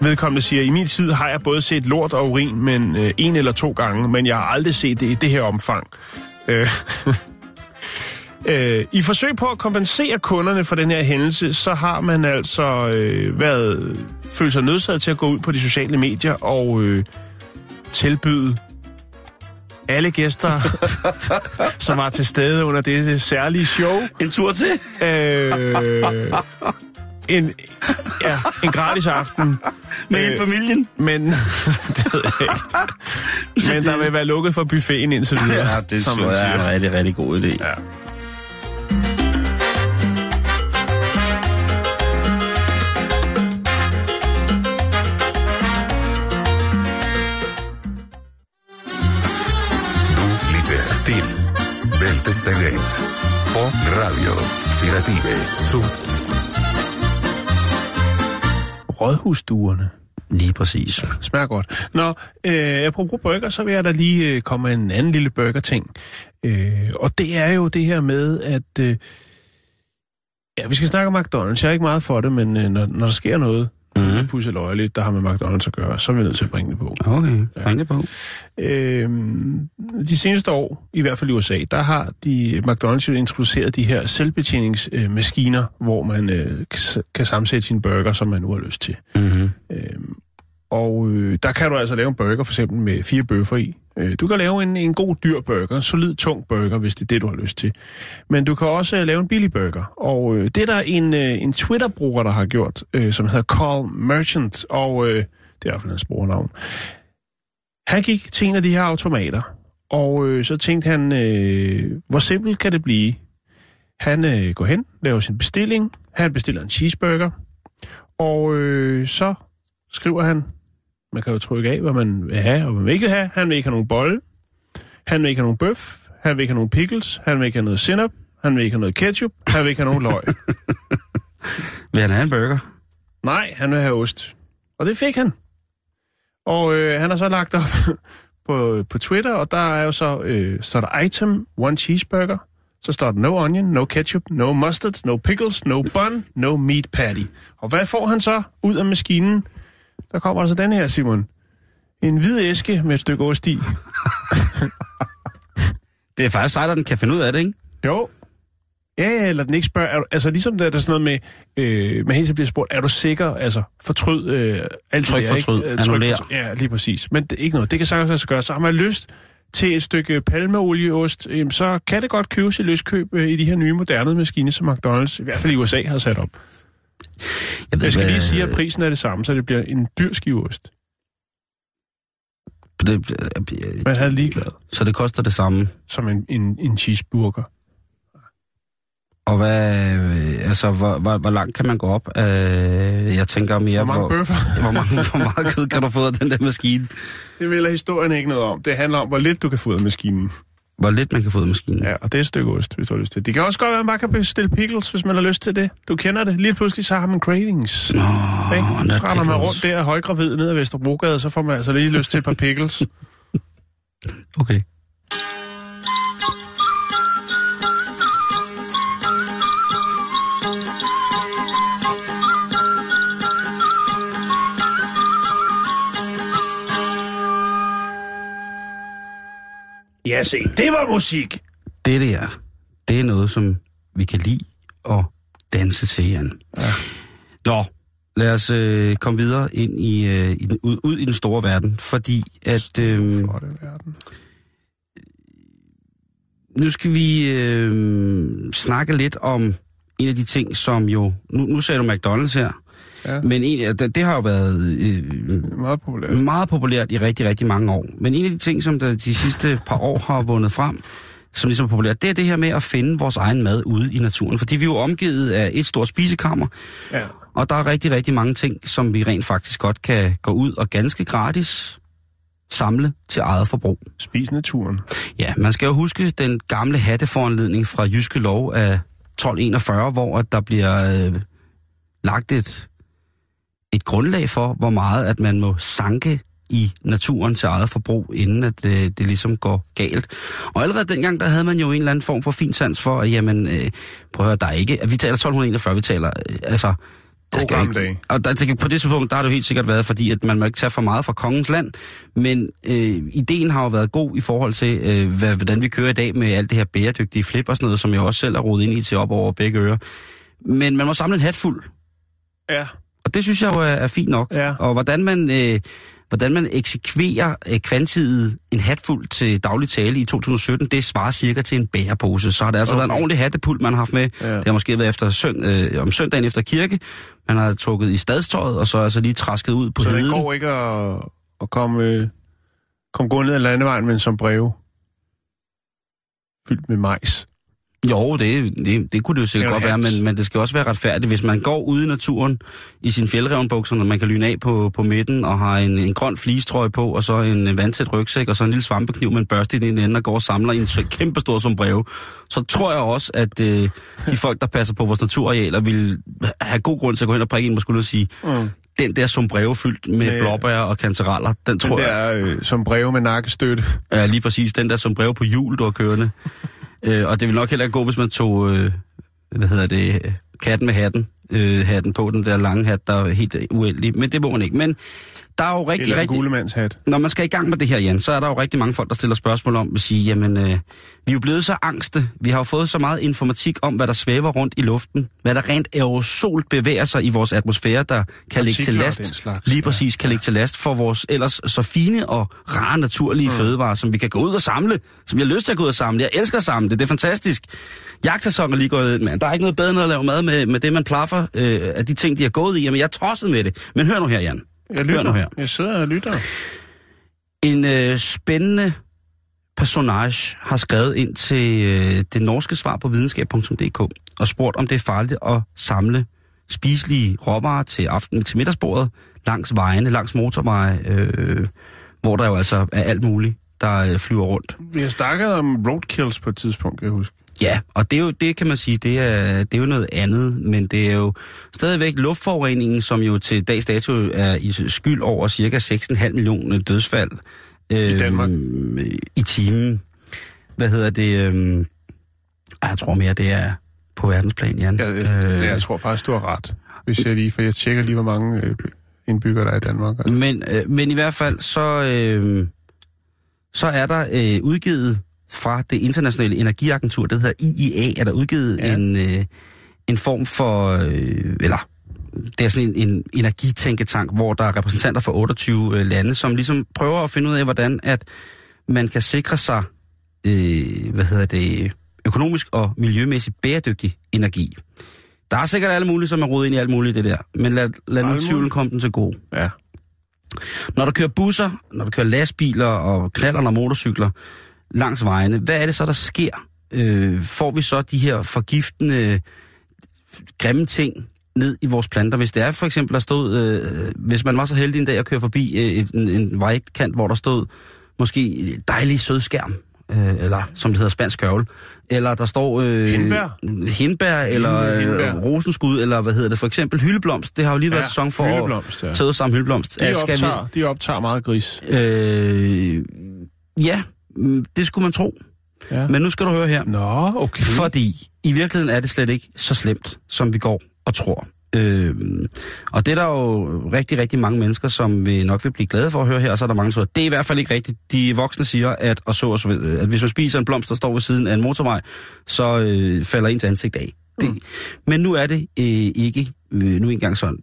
vedkommende siger, i min tid har jeg både set lort og urin, men øh, en eller to gange, men jeg har aldrig set det i det her omfang. Øh. Øh, I forsøg på at kompensere kunderne for den her hændelse, så har man altså øh, været, følt sig nødsaget til at gå ud på de sociale medier og øh, tilbyde alle gæster, som var til stede under dette særlige show. En tur til? Øh, en, ja, en gratis aften. Med hele øh, familien? Men, det ved jeg ikke. Men der vil være lukket for buffeten indtil videre. Ja, det som tror jeg er en rigtig, rigtig god idé. Ja. Bæltestedet på Radio fireogtyve syv. Rådhusduerne. Lige præcis. Smager godt. Nå, øh, apropos burger, så vil jeg da lige øh, komme med en anden lille burger-ting. Øh, og det er jo det her med, at... Øh, ja, vi skal snakke om McDonald's. Jeg er ikke meget for det, men øh, når, når der sker noget, mm-hmm. pudser løjeligt, der har med McDonald's at gøre, så er vi nødt til at bringe det på. Okay, ja. Bringe det på. Øhm, de seneste år, i hvert fald i U S A, der har de McDonald's jo introduceret de her selvbetjeningsmaskiner, øh, hvor man øh, kan sammensætte sine burger, som man nu har lyst til. Mm-hmm. Øhm, og øh, der kan du altså lave en burger, for eksempel med fire bøffer i. Øh, du kan lave en, en god dyr burger, en solid, tung burger, hvis det er det, du har lyst til. Men du kan også øh, lave en billig burger. Og øh, det er der en, øh, en Twitter-bruger, der har gjort, øh, som hedder Carl Merchant, og øh, det er i hvert fald hans brugernavn. Han gik til en af de her automater, og øh, så tænkte han, øh, hvor simpelt kan det blive? Han øh, går hen, laver sin bestilling, han bestiller en cheeseburger, og øh, så skriver han, man kan jo trykke af, hvad man vil have, og hvad man ikke vil have. Han vil ikke have nogen bolle. Han vil ikke have nogen bøf. Han vil ikke have nogen pickles. Han vil ikke have noget sennep. Han vil ikke have noget ketchup. Han vil ikke have nogen løg. Vil han have en burger? Nej, han vil have ost. Og det fik han. Og øh, han har så lagt op på, på Twitter, og der er jo så, øh, står der item, one cheeseburger. Så står der no onion, no ketchup, no mustard, no pickles, no bun, no meat patty. Og hvad får han så ud af maskinen? Der kommer altså den her, Simon. En hvid æske med et stykke ost i. Det er faktisk sejt, at den kan finde ud af det, ikke? Jo. Ja, eller den ikke spørger. Altså ligesom der er sådan noget med, øh, man hele tiden bliver spurgt, er du sikker? Altså fortryd. Øh, alt tryk fortryd. Annulere. Ja, lige præcis. Men det, ikke noget. Det kan sagtens altså gøre. Så har man lyst til et stykke palmeolieost, øh, så kan det godt købes i løskøb øh, i de her nye moderne maskiner, som McDonald's, i hvert fald i U S A, har sat op. Jeg, ved, jeg skal lige sige, at prisen er det samme, så det bliver en dyr skiveost. Men han er ligeglad. Så det koster det samme? Som en, en, en cheeseburger. Og hvad, altså, hvor, hvor, hvor langt kan man gå op? Øh, jeg tænker mere hvor mange på... Bøffer? Hvor mange Hvor meget kød kan du få af den der maskine? Det vil historien ikke noget om. Det handler om, hvor lidt du kan få af maskinen. Hvor lidt man kan få af maskinen? Ja, og det er et stykke ost, hvis du har lyst til det. Det kan også godt være, at man bare kan bestille pickles, hvis man har lyst til det. Du kender det. Lige pludselig, så har man cravings. Nå, så render man rundt der højgravid ned ad Vesterbrogade, så får man altså lige lyst til et par pickles. Okay. Ja, se, det var musik. Det der, det er noget, som vi kan lide at danse til, Jan. Ja. Nå, lad os øh, komme videre ind i, øh, i den, ud, ud i den store verden, fordi at... Øh, flotte verden. Nu skal vi øh, snakke lidt om en af de ting, som jo... Nu, nu sagde du McDonald's her. Ja. Men en, det har jo været øh, meget, populært. meget populært i rigtig, rigtig mange år. Men en af de ting, som der de sidste par år har vundet frem, som ligesom er populært, det er det her med at finde vores egen mad ude i naturen. Fordi vi er jo omgivet af et stort spisekammer, ja. Og der er rigtig, rigtig mange ting, som vi rent faktisk godt kan gå ud og ganske gratis samle til eget forbrug. Spis naturen. Ja, man skal jo huske den gamle hatteforanledning fra Jyske Lov af tolv enogfyrre, hvor der bliver øh, lagt et... et grundlag for, hvor meget at man må sanke i naturen til eget forbrug, inden at øh, det ligesom går galt. Og allerede dengang, der havde man jo en eller anden form for fin sans for, at jamen, øh, prøv at høre, der er ikke... At vi taler tolv enogfyrre, vi taler... Øh, altså, der skal ikke, dag. Og der, på det tidspunkt, der har det jo helt sikkert været, fordi at man må ikke tage for meget fra kongens land, men øh, ideen har jo været god i forhold til, øh, hvad, hvordan vi kører i dag med alt det her bæredygtige flip og sådan noget, som jeg også selv har rodet ind i til op over begge ører. Men man må samle en hatfuld. Ja. Og det synes jeg jo er, er fint nok. Ja. Og hvordan man, øh, hvordan man eksekverer øh, kvantitet en hatfuld til daglig tale i to tusind sytten, det svarer cirka til en bærepose. Så har der altså okay. været en ordentlig hattepult, man har haft med. Ja. Det har måske været efter søn, øh, om søndagen efter kirke. Man har trukket i stadstøjet, og så altså lige træsket ud på så heden. Så det går ikke at, at komme, øh, komme gå ned ad landevejen med en sombrero fyldt med majs. Jo, det, det, det kunne det jo sikkert godt være, men, men det skal også være retfærdigt. Hvis man går ude i naturen i sine fjeldrevnbukser, når man kan lyne af på, på midten, og har en, en grøn flistrøje på, og så en vandtæt rygsæk, og så en lille svampekniv med en børste i den ende, og går og samler i en kæmpe stor sombrero, så tror jeg også, at øh, de folk, der passer på vores naturarealer, vil have god grund til at gå hen og prikke ind på skulderen og sige... Mm. Den der sombrero fyldt med blåbær og kantereller, den tror den der, jeg... Den der sombrero med nakkestøtte. Ja, lige præcis. Den der sombrero på hjul, du har kørende. øh, og det vil nok heller ikke gå, hvis man tog, øh, hvad hedder det, katten med hatten. Øh, hatten på, den der lange hat, der er helt uendelig. Men det må man ikke. Men der er jo rigtig, eller en rigtig... gulemandshat. Når man skal i gang med det her, Jan, så er der jo rigtig mange folk, der stiller spørgsmål om, at sige, jamen, øh, vi er jo blevet så angste. Vi har jo fået så meget informatik om, hvad der svæver rundt i luften. Hvad der rent aerosol bevæger sig i vores atmosfære, der kan ligge til last. Slags, lige præcis, ja. kan ligge til last for vores ellers så fine og rare naturlige mm. fødevarer, som vi kan gå ud og samle. Som jeg har lyst til at gå ud og samle. Jeg elsker at samle det. Det er fantastisk. Jagtsæsonen er lige gået ind, mand. Der er ikke noget bedre end at lave mad med, med det, man plaffer øh, af de ting, de har gået i. Jamen, jeg er tosset med det. Men hør nu her, Jan. Jeg lytter. Hør nu her. Jeg sidder og lytter. En øh, spændende personage har skrevet ind til øh, det norske svar på videnskab punktum d k og spurgt, om det er farligt at samle spiselige råvarer til aften til middagsbordet langs vejene, langs motorveje, øh, hvor der jo altså er alt muligt, der øh, flyver rundt. Vi har snakket om roadkills på et tidspunkt, jeg husker. Ja, og det, er jo, det kan man sige, det er, det er jo noget andet, men det er jo stadigvæk luftforureningen, som jo til dags dato er i skyld over cirka seks komma fem millioner dødsfald øh, i Danmark i timen. Hvad hedder det? Øh, jeg tror mere, det er på verdensplan, Jan. Ja, jeg, jeg tror faktisk, du har ret, hvis jeg lige, for jeg tjekker lige, hvor mange indbyggere der er i Danmark. Altså. Men, øh, men i hvert fald, så, øh, så er der øh, udgivet... fra det internationale energiagentur, det hedder I E A, er der udgivet ja. en, øh, en form for, øh, eller det er sådan en, en energitænketank, hvor der er repræsentanter fra otteogtyve øh, lande, som ligesom prøver at finde ud af, hvordan at man kan sikre sig, øh, hvad hedder det, økonomisk og miljømæssigt bæredygtig energi. Der er sikkert alle mulige, som er rodet ind i alt muligt det der, men lad, lad nu tvivlen komme den til gode. Ja. Når der kører busser, når der kører lastbiler og knallerne og motorcykler, langs vejene. Hvad er det så, der sker øh, får vi så de her forgiftende, grimme ting ned i vores planter. Hvis det er for eksempel, der stod, øh, hvis man var så heldig en dag at køre forbi øh, en, en vejkant, hvor der stod måske dejlig sødskærm, øh, eller som det hedder spansk kørvel, eller der står øh, hindbær. hindbær, eller hindbær. Øh, rosenskud, eller hvad hedder det, for eksempel hyldeblomst. Det har jo lige været ja, sæson for hyldeblomst, at tage ja. sammen hyldeblomst. De, ja, optager, vi... de optager meget gris. Øh, ja, det skulle man tro. Ja. Men nu skal du høre her. Nå, okay. Fordi i virkeligheden er det slet ikke så slemt, som vi går og tror. Øh, og det er der jo rigtig, rigtig mange mennesker, som vi nok vil blive glade for at høre her, og så er der mange, så det er i hvert fald ikke rigtigt. De voksne siger, at, og så, og så, at hvis man spiser en blomst, der står ved siden af en motorvej, så øh, falder ens ansigt af. Det. Mm. Men nu er det øh, ikke øh, nu engang sådan.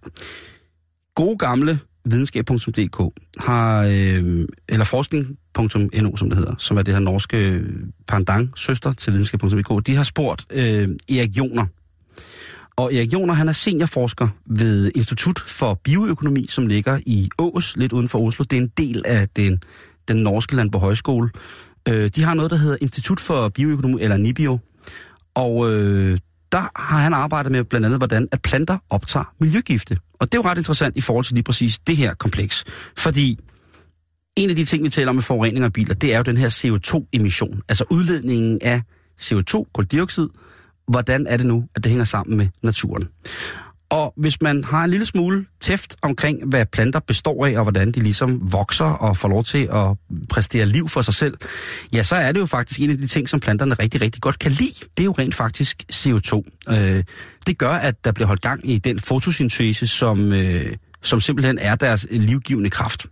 Gode gamle videnskab punktum d k har, øh, eller forskning punktum n o, som det hedder, som er det her norske pendant, søster til videnskab punktum d k, de har spurgt øh, Erik Joner. Og Erik Joner, han er seniorforsker ved Institut for Bioøkonomi, som ligger i Aas, lidt uden for Oslo. Det er en del af den, den norske landbohøjskole. Øh, de har noget, der hedder Institut for Bioøkonomi, eller NIBIO. Og øh, der har han arbejdet med blandt andet, hvordan at planter optager miljøgifte. Og det er jo ret interessant i forhold til lige præcis det her kompleks. Fordi en af de ting, vi taler om med forurening af biler, det er jo den her C O to emission. Altså udledningen af C O to, koldioxid. Hvordan er det nu, at det hænger sammen med naturen? Og hvis man har en lille smule tæft omkring, hvad planter består af, og hvordan de ligesom vokser og får lov til at præstere liv for sig selv, ja, så er det jo faktisk en af de ting, som planterne rigtig, rigtig godt kan lide. Det er jo rent faktisk C O to. Øh, det gør, at der bliver holdt gang i den fotosyntese, som, øh, som simpelthen er deres livgivende kraft.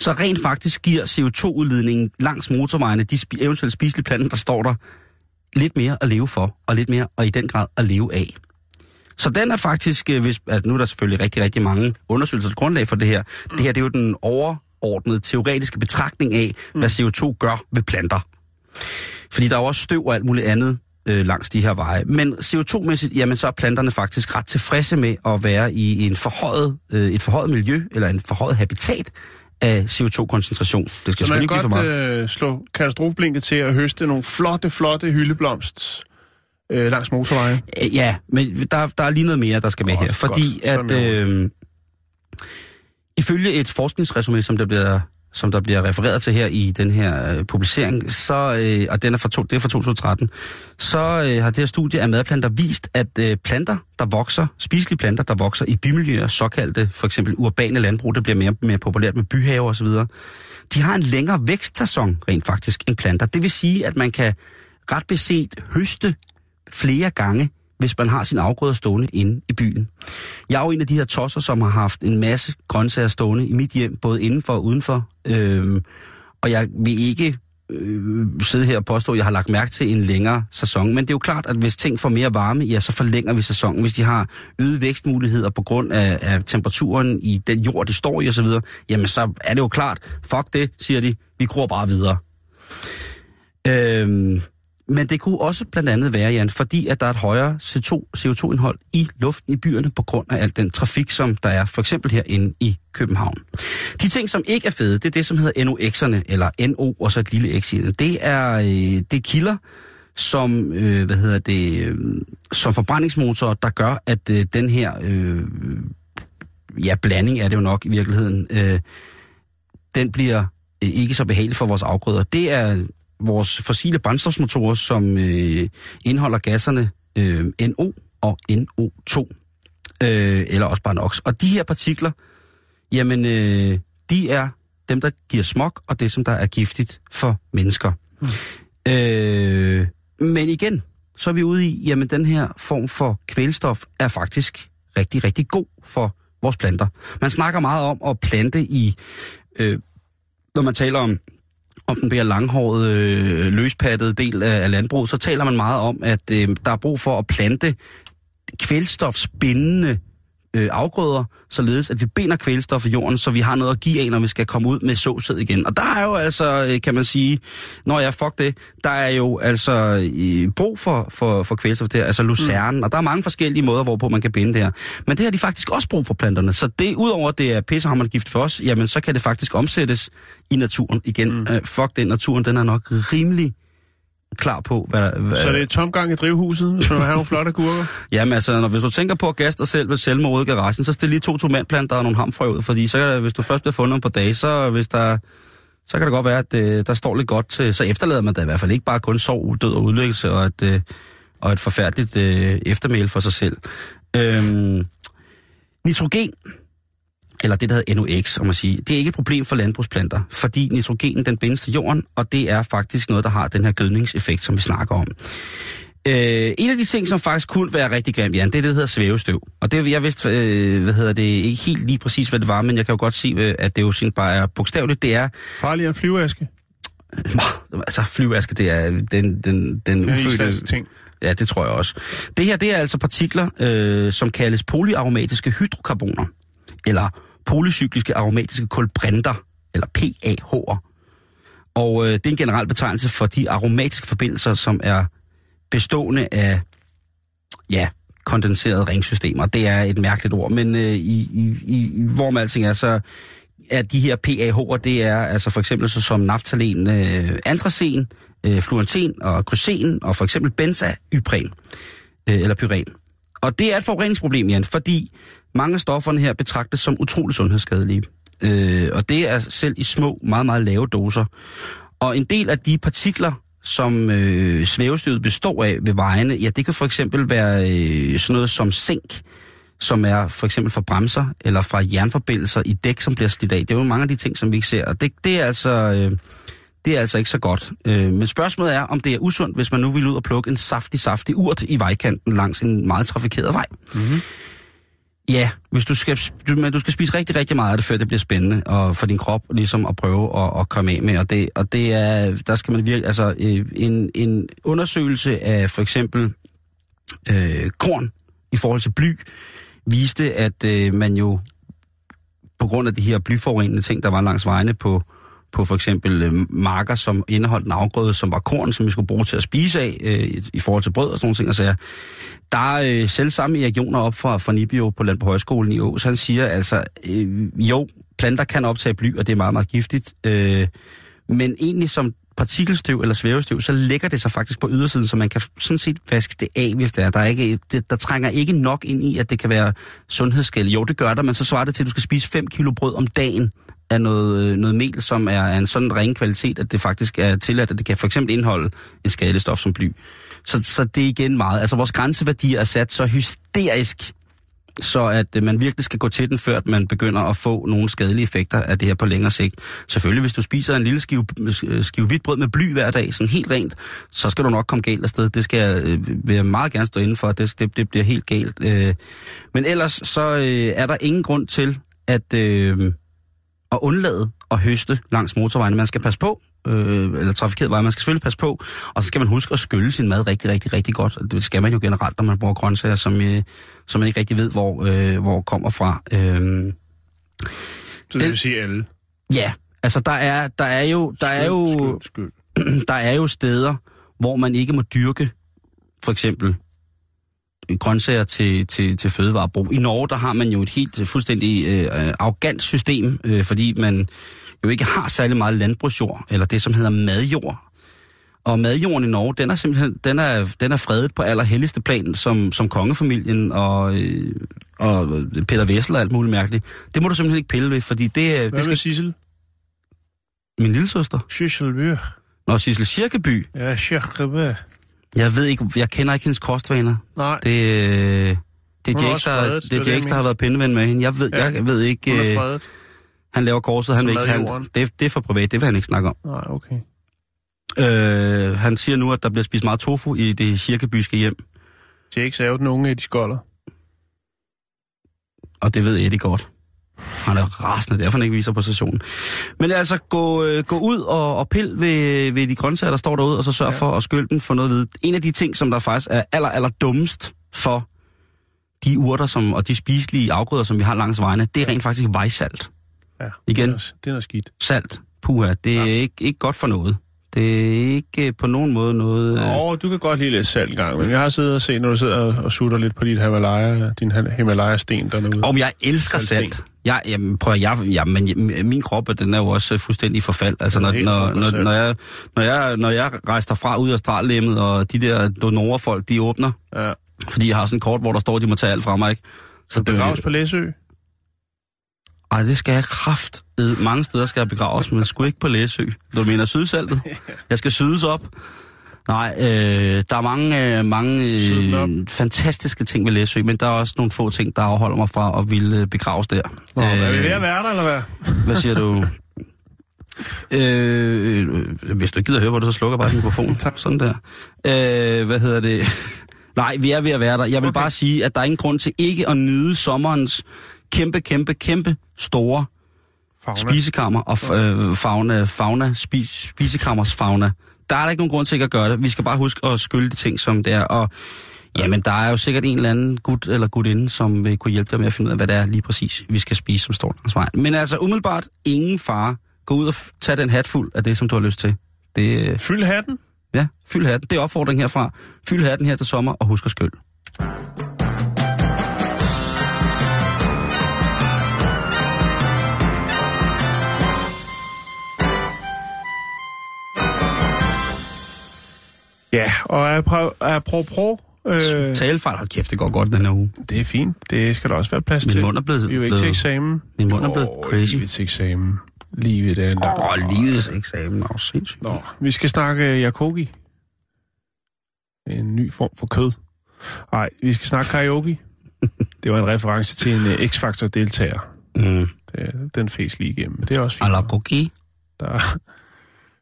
Så rent faktisk giver C O to udledningen langs motorvejene, de sp- eventuelt spiselige planter, der står der, lidt mere at leve for, og lidt mere, og i den grad at leve af. Så den er faktisk, hvis, altså nu er der selvfølgelig rigtig, rigtig mange undersøgelsers grundlag for det her. Det her, det er jo den overordnede teoretiske betragtning af, hvad C O to gør ved planter. Fordi der er også støv og alt muligt andet øh, langs de her veje. Men C O to mæssigt, jamen så er planterne faktisk ret tilfredse med at være i en forhøjet, øh, et forhøjet miljø, eller en forhøjet habitat, af C O to koncentration. Det skal selvfølgelig ikke blive for meget. Så man kan godt øh, slå katastrofeblinket til at høste nogle flotte, flotte hyldeblomst øh, langs motorveje. Ja, men der, der er lige noget mere, der skal med godt, her. Fordi godt. at øh, ifølge et forskningsresumé, som der bliver, som der bliver refereret til her i den her øh, publicering, så, øh, og den er fra to, det er fra to tusind og tretten, så øh, har det her studie af madplanter vist, at øh, planter, der vokser, spiselige planter, der vokser i bymiljøer, såkaldte for eksempel urbane landbrug, det bliver mere, mere populært med byhaver osv., de har en længere vækstsæson rent faktisk end planter. Det vil sige, at man kan ret beset høste flere gange, hvis man har sin afgrøder stående inde i byen. Jeg er jo en af de her tosser, som har haft en masse grøntsager stående i mit hjem, både indenfor og udenfor. Øhm, og jeg vil ikke øh, sidde her og påstå, at jeg har lagt mærke til en længere sæson. Men det er jo klart, at hvis ting får mere varme, ja, så forlænger vi sæsonen. Hvis de har øget vækstmuligheder på grund af, af temperaturen i den jord, det står i osv., jamen så er det jo klart, fuck det, siger de, vi gror bare videre. Øhm... Men det kunne også blandt andet være, Jan, fordi at der er et højere C O to indhold i luften i byerne på grund af al den trafik, som der er for eksempel herinde i København. De ting, som ikke er fede, det er det, som hedder N O X'erne, eller N O og så et lille X i. Det er, det er kilder, som, øh, hvad hedder det, øh, som forbrændingsmotorer, der gør, at øh, den her øh, ja, blanding er det jo nok i virkeligheden, øh, den bliver øh, ikke så behagelig for vores afgrøder. Det er vores fossile brændstofsmotorer, som øh, indeholder gasserne øh, N O og N O to, øh, eller også bare NOx. Og de her partikler, jamen, øh, de er dem, der giver smog, og det, som der er giftigt for mennesker. Mm. Øh, men igen, så er vi ude i, jamen, den her form for kvælstof er faktisk rigtig, rigtig god for vores planter. Man snakker meget om at plante i, øh, når man taler om, om den bliver langhåret, øh, løspattede del af, af landbruget, så taler man meget om, at øh, der er brug for at plante kvælstofbindende øh, afgrøder, således at vi binder kvælstof i jorden, så vi har noget at give af, når vi skal komme ud med såsæd igen. Og der er jo altså, øh, kan man sige, når jeg fuck det, der er jo altså øh, brug for, for, for kvælstof der, altså lucerne, mm. og der er mange forskellige måder, hvorpå man kan binde det her. Men det har de faktisk også brug for planterne, så det, udover at det er pissehammerende gift for os, jamen så kan det faktisk omsættes i naturen igen. Mm. Øh, fuck det, naturen den er nok rimelig klar på, hvad, hvad... Så det er tomgang i drivhuset, hvis man vil have nogle flotte gurker? Jamen altså, når, hvis du tænker på at gaste dig selv ved selvmordet i garagen, så stil lige to tomatplanter og nogle hamfrø ud, fordi så, hvis du først bliver fundet om på dage, så, hvis der, så kan det godt være, at øh, der står lidt godt til... Så efterlader man da i hvert fald ikke bare kun sorg, død og udlæggelse og et, øh, og et forfærdeligt øh, eftermæl for sig selv. Øhm, nitrogen, eller det, der hedder N O X, om man siger, det er ikke et problem for landbrugsplanter, fordi nitrogenen, den bindes til jorden, og det er faktisk noget, der har den her gødningseffekt, som vi snakker om. Øh, en af de ting, som faktisk kunne være rigtig grimt, Jan, det er det, der hedder svævestøv. Og det, jeg vidste, øh, hvad hedder det, ikke helt lige præcis, hvad det var, men jeg kan jo godt se, at det jo simpelthen bare er bogstaveligt, det er... Farligere end flyveaske? Altså, flyveaske, det er den, den, den ufødte... ting. Ja, det tror jeg også. Det her, det er altså partikler, øh, som kaldes polyaromatiske hydrokarboner, eller polycykliske aromatiske kulbrinter, eller P A H'er. Og øh, det er en generel betegnelse for de aromatiske forbindelser, som er bestående af, ja, kondenserede ringsystemer. Det er et mærkeligt ord, men øh, i, i, i hvorom alting er, så er de her P A H'er, det er altså for eksempel så som naftalen, øh, antracen, øh, fluoranten og krysen, og for eksempel benzapyren, øh, eller pyren. Og det er et forureningsproblem, Jan, fordi mange af stofferne her betragtes som utroligt sundhedsskadelige. Øh, og det er selv i små, meget, meget lave doser. Og en del af de partikler, som øh, svævestøvet består af ved vejene, ja, det kan for eksempel være øh, sådan noget som zink, som er for eksempel fra bremser eller fra jernforbindelser i dæk, som bliver slidt af. Det er jo mange af de ting, som vi ikke ser, og det, det, er, altså, øh, det er altså ikke så godt. Øh, men spørgsmålet er, om det er usundt, hvis man nu vil ud og plukke en saftig, saftig urt i vejkanten langs en meget trafikeret vej. Mm-hmm. Ja, hvis du skal, men du skal spise rigtig, rigtig meget af det, før det bliver spændende og for din krop ligesom at prøve at, at komme af med. Og det, og det er, der skal man virkelig, altså en, en undersøgelse af for eksempel øh, korn i forhold til bly, viste, at øh, man jo på grund af de her blyforurenende ting, der var langs vejene på, på for eksempel øh, marker, som indeholdt en afgrøde, som var korn, som vi skulle bruge til at spise af øh, i, i forhold til brød og sådan nogle ting, og så er der øh, selv samme Erik Joner op fra, fra Nibio på Land på Højskolen i Aas, han siger altså, øh, jo, planter kan optage bly, og det er meget, meget giftigt, øh, men egentlig som partikelstøv eller svævestøv, så lægger det sig faktisk på ydersiden, så man kan sådan set vaske det af, hvis det er. Der, er ikke, det, der trænger ikke nok ind i, at det kan være sundhedsskadeligt. Jo, det gør der, men så svarer det til, at du skal spise fem kilo brød om dagen af noget, noget mel, som er af en sådan ren kvalitet, at det faktisk er tilladt, at det kan for eksempel indeholde en skadelig stof som bly. Så, så det er igen meget. Altså, vores grænseværdier er sat så hysterisk, så at man virkelig skal gå til den, før at man begynder at få nogle skadelige effekter af det her på længere sigt. Selvfølgelig, hvis du spiser en lille skive, skive hvidt brød med bly hver dag, sådan helt rent, så skal du nok komme galt afsted. Det skal jeg, vil jeg meget gerne stå inden for, det, det, det bliver helt galt. Men ellers så er der ingen grund til at, at undlade at høste langs motorvejen. Man skal passe på. Øh, eller trafikeret vej, man skal selvfølgelig passe på, og så skal man huske at skylle sin mad rigtig, rigtig, rigtig godt. Det skal man jo generelt, når man bruger grøntsager, som, øh, som man ikke rigtig ved, hvor, øh, hvor kommer fra. Øh, det, det vil sige alle. Ja, altså der er, der er jo, der skyld, er jo, skyld, skyld. Der er jo steder, hvor man ikke må dyrke, for eksempel grøntsager til, til, til fødevarebrug. I Norge, der har man jo et helt fuldstændig øh, arrogant system, øh, fordi man jo ikke har særlig meget landbrugsjord, eller det, som hedder madjord. Og madjorden i Norge, den er simpelthen den er, den er fredet på allerhelligste plan, som, som kongefamilien og, og Peter Wessel og alt muligt mærkeligt. Det må du simpelthen ikke pille ved, fordi det... Hvad det skal... med Sissel? Min lillesøster. Sisselby. Nå, Sissel Kirkeby. Ja, Kirkeby. Jeg ved ikke, jeg kender ikke hendes kostvaner. Nej. Det, det er Jax, der, det det det der har været pindeven med hende. Jeg ved, ja, jeg ved ikke... Hun er fredet. Han laver korset, han vil ikke... Han, det, det er for privat, det vil han ikke snakke om. Nej, okay. Øh, han siger nu, at der bliver spist meget tofu i det kirkebyske hjem. Det er ikke savet den unge i de skolder. Og det ved Eddie godt. Han er rasende, derfor han ikke viser på stationen. Men altså, gå, øh, gå ud og, og pil ved, ved de grøntsager, der står derude, og så sørg ja. for at skylde dem for noget ved. En af de ting, som der faktisk er aller, aller dummest for de urter som, og de spiselige afgrøder, som vi har langs vejene, det er rent faktisk vejsalt. Ja, igen. Det er noget skidt. Salt, puha, det er ja. ikke, ikke godt for noget. Det er ikke på nogen måde noget... Åh, øh... du kan godt lige læse salt en gang, men jeg har siddet og set, når du sidder og sutter lidt på dit Himalaya, din Himalaya-sten dernede. Åh, men jeg elsker salt. salt. Jeg, jamen, prøv at, jeg, jamen, min krop, den er jo også fuldstændig forfald. Altså, når, når, når, når, jeg, når, jeg, når jeg rejser derfra ud af strallemmet, og de der donorfolk, de åbner, ja. Fordi jeg har sådan et kort, hvor der står, de må tage alt fra mig, ikke? Så du begraves på Læsø? Ej, det skal jeg kraft. Mange steder skal jeg begraves, men sgu ikke på Læsø. Du mener sydsaltet? Jeg skal sydes op. Nej, øh, der er mange, øh, mange øh, fantastiske ting ved Læsø, men der er også nogle få ting, der afholder mig fra at ville begraves der. Nå, øh, er vi ved at være der, eller hvad? Hvad siger du? øh, øh, hvis du ikke gider at høre på det, så slukker bare mikrofonen. Tak. Sådan der. Øh, hvad hedder det? Nej, vi er ved at være der. Jeg vil okay. bare sige, at der er ingen grund til ikke at nyde sommerens kæmpe, kæmpe, kæmpe store fauna. Spisekammer og øh, fauna, fauna spis, spisekammers fauna. Der er der ikke nogen grund til ikke at gøre det. Vi skal bare huske at skylde de ting, som det er. Og jamen, der er jo sikkert en eller anden gut eller gutinde, som vil kunne hjælpe dig med at finde ud af, hvad det er lige præcis, vi skal spise, som står langs vejen. Men altså, umiddelbart, ingen fare. Gå ud og f- tag den hat fuld af det, som du har lyst til. Det, fyld hatten? Ja, fyld hatten. Det er opfordringen herfra. Fyld hatten her til sommer, og husk at skylde. Ja, og apropos... Øh... Talefejl, hold kæft, det går godt den her uge. Det er fint, det skal der også være plads til. Min mund er blevet... Vi er jo ikke til eksamen. Min mund er blevet oh, crazy. Livets eksamen. Livet er en dag. Åh, oh, livets eksamen er jo sindssygt. Nå, vi skal snakke yakogi. En ny form for kød. Nej, vi skal snakke karaoke. Det var en reference til en X-Factor-deltager. Mm. Den fæs lige igennem, det er også fint. Alagogi. Der...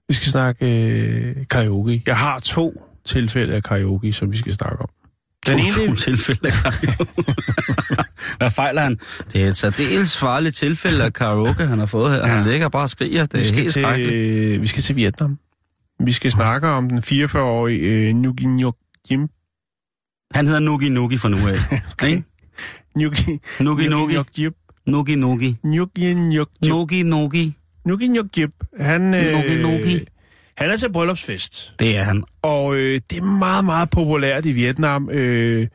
Vi skal snakke øh, karaoke. Jeg har to tilfælde af karaoke, som vi skal snakke om. Den to, ene to er... tilfælde af karaoke? Hvad fejler han? Det er et særdeles farligt tilfælde af karaoke, han har fået her. Ja. Han ligger bare og skriger. Det vi, skal er helt til, øh, vi skal til Vietnam. Vi skal snakke om den fireogfyrre-årige øh, Nuki Nukim. Han hedder Nuki Nuki fra nu af. Okay. Nuki Nuki Nuki Nuki Nuki Nuki Nuki Nuki Nuki Nuki Nuki, han, øh, Nuki. Han er til bryllupsfest. Det er han. Og øh, det er meget, meget populært i Vietnam øh,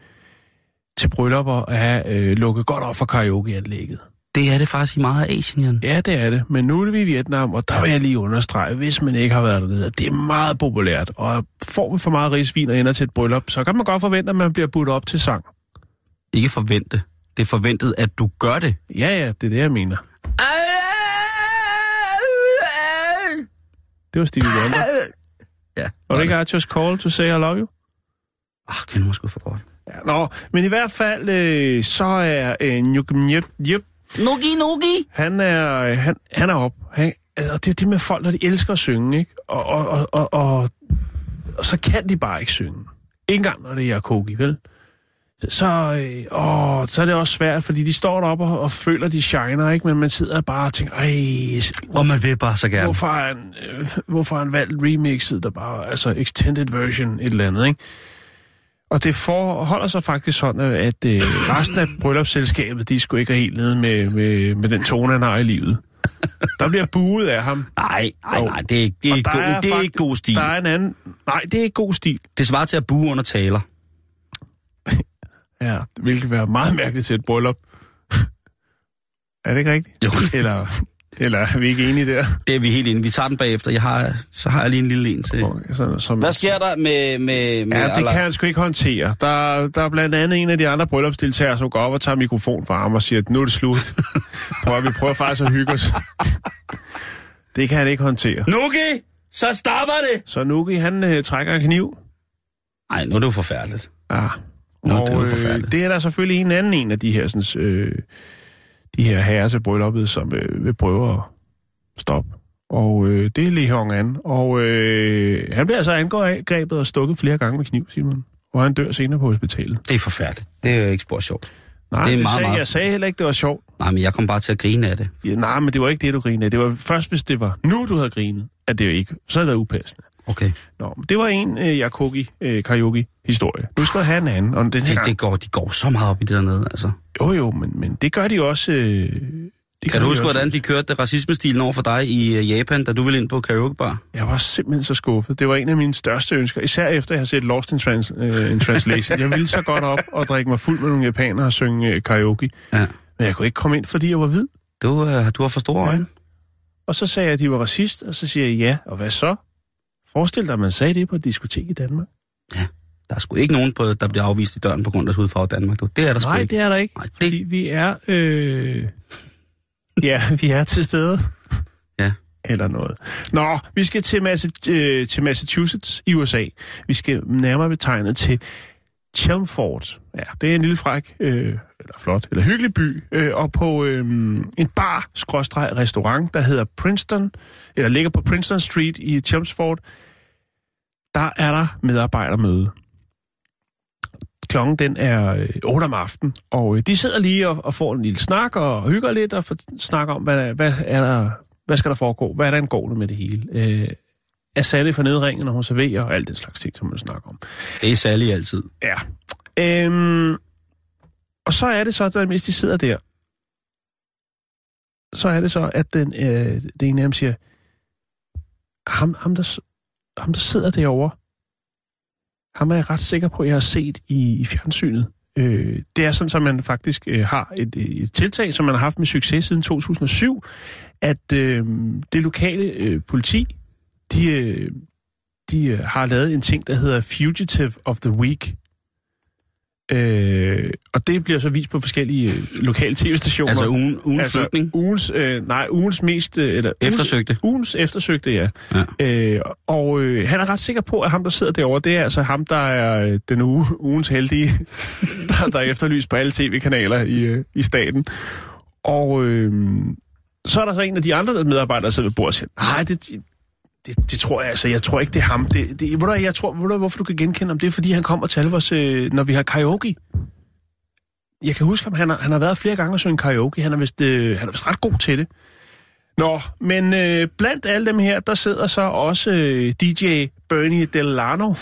til bryllupper at have øh, lukket godt op for karaokeanlægget. Det er det faktisk i meget af Asien, Jan. Ja, det er det. Men nu er vi i Vietnam, og der vil jeg lige understrege, hvis man ikke har været dernede, det er meget populært. Og får man for meget risvin og ender til et bryllup, så kan man godt forvente, at man bliver budt op til sang. Ikke forvente. Det er forventet, at du gør det. Ja, ja, det er det, jeg mener. Det var Stevie Wonder. Ja. Og det ikke I just call to say I love you? Ah, kan du måske for godt. Ja, nå, men i hvert fald, øh, så er øh, Nuki Nuki. Han er, øh, han, han er op. Han, og det er det med folk, der de elsker at synge, ikke? Og, og, og, og, og, og så kan de bare ikke synge. Ikke engang, når det er Kogi, vel? Så, øh, åh, så er det også svært, fordi de står deroppe og, og føler, de shiner, ikke? Men man sidder bare og tænker, ej... Og man vil bare så gerne. Hvorfor har han, øh, hvorfor han valgt remixet, der bare... Altså, extended version, et eller andet, ikke? Og det forholder sig faktisk sådan, at øh, resten af bryllupsselskabet, de skulle ikke have helt nede med, med, med den tone, han har i livet. Der bliver buet af ham. Nej, nej, nej, det er ikke, det er ikke, er det er ikke god stil. Der er en anden... Nej, det er ikke god stil. Det svarer til at bue under taler. Ja, hvilket kan være meget mærkeligt til et bryllup. Er det ikke rigtigt? Jo. Eller, eller er vi ikke enige der? Det er vi helt enige. Vi tager den bagefter. Jeg har, så har jeg lige en lille en til. Okay, så, som hvad sker der med... med, med ja, det eller... kan han sgu ikke håndtere. Der, der er blandt andet en af de andre bryllupsdeltagere, som går op og tager mikrofon fra ham og siger, at nu er det slut. Prøv, vi prøver faktisk at hygge os. Det kan han ikke håndtere. Nuki, så stopper det! Så Nuki, han øh, trækker en kniv. Nej, nu er det jo forfærdeligt. Ah. Nå, og det er, øh, det er der selvfølgelig en anden en af de her, sådan, øh, de her herrer til brylluppet, som øh, vil prøve at stoppe. Og øh, det er Lee Hong-an. Og øh, han bliver altså angrebet og stukket flere gange med kniv, Simon. Og han dør senere på hospitalet. Det er forfærdeligt. Det er jo ikke spor sjovt. Nej, det er det meget, sagde, meget... jeg sagde heller ikke, det var sjovt. Nej, men jeg kom bare til at grine af det. Ja, nej, men det var ikke det, du grinede af. Det var først, hvis det var nu, du havde grinet, at det jo ikke. Så er det upassende. Okay. Nå, det var en øh, yakogi, øh, karaoke-historie. Du skal have en anden. Og den her... det, det går, de går så meget op i det dernede, altså. Jo, jo, men, men det gør de også... Øh, Det kan du huske, hvordan de kørte racismestilen over for dig i Japan, da du ville ind på karaokebar? Jeg var simpelthen så skuffet. Det var en af mine største ønsker, især efter jeg har set Lost in, trans, uh, in Translation. Jeg ville så godt op og drikke mig fuld med nogle japanere og synge karaoke. Ja. Men jeg kunne ikke komme ind, fordi jeg var hvid. Du, uh, du var for store øjne. Ja. Og så sagde jeg, at de var racist, og så siger jeg ja. Og hvad så? Forestil dig, at man sagde det på et diskotek i Danmark. Ja. Der er sgu ikke nogen, på, der bliver afvist i døren på grund af hudfarve Danmark. Det er der sgu Nej, ikke. Nej, det er der ikke. Nej, det... Fordi vi er... Øh... Ja, vi er til stede. Ja. Eller noget. Nå, vi skal til, Massa- øh, til Massachusetts i U S A. Vi skal nærmere betegnet til Chelmsford. Ja, det er en lille fræk, øh, eller flot, eller hyggelig by. Øh, og på øh, en bar, skråstreg, restaurant, der hedder Princeton, eller ligger på Princeton Street i Chelmsford. Der er der medarbejdermøde. Klokken den er otte om aftenen, og de sidder lige og, og får en lille snak og hygger lidt og snakker om, hvad, hvad, er der, hvad skal der foregå, hvad er der angående med det hele. Øh, er Sally for nedringen, når hun serverer og alt den slags ting, som man snakker om. Det er Sally altid. Ja. Øhm, og så er det så, at mens de sidder der, så er det så, at den, øh, det ene af dem siger, ham, ham, der, ham der sidder derovre, ham er jeg ret sikker på, at jeg har set i, i fjernsynet. Øh, det er sådan, at man faktisk øh, har et, et tiltag, som man har haft med succes siden to tusind og syv, at øh, det lokale øh, politi, de, øh, de øh, har lavet en ting, der hedder Fugitive of the Week. Øh, og det bliver så vist på forskellige øh, lokale tv-stationer. Altså ugen, ugens altså, flygtning? Ugens, øh, nej, ugens mest... Øh, eller, eftersøgte? Ugens, ugens eftersøgte, ja. ja. Øh, og øh, han er ret sikker på, at ham, der sidder derovre, det er altså ham, der er øh, den uge, ugens heldige, der, der er efterlyst på alle tv-kanaler i, øh, i staten. Og øh, så er der så en af de andre medarbejdere, der sidder ved bordet og siger, nej, det... Det, det tror jeg altså. Jeg tror ikke, det er ham. Det, det, ved du, jeg tror, ved du, hvorfor du kan genkende ham? Det er, fordi han kommer til os, øh, når vi har karaoke. Jeg kan huske ham. Han har, han har været flere gange og synge karaoke. Han er vist, øh, han er vist ret god til det. Nå, men øh, blandt alle dem her, der sidder så også øh, D J Bernie Delano.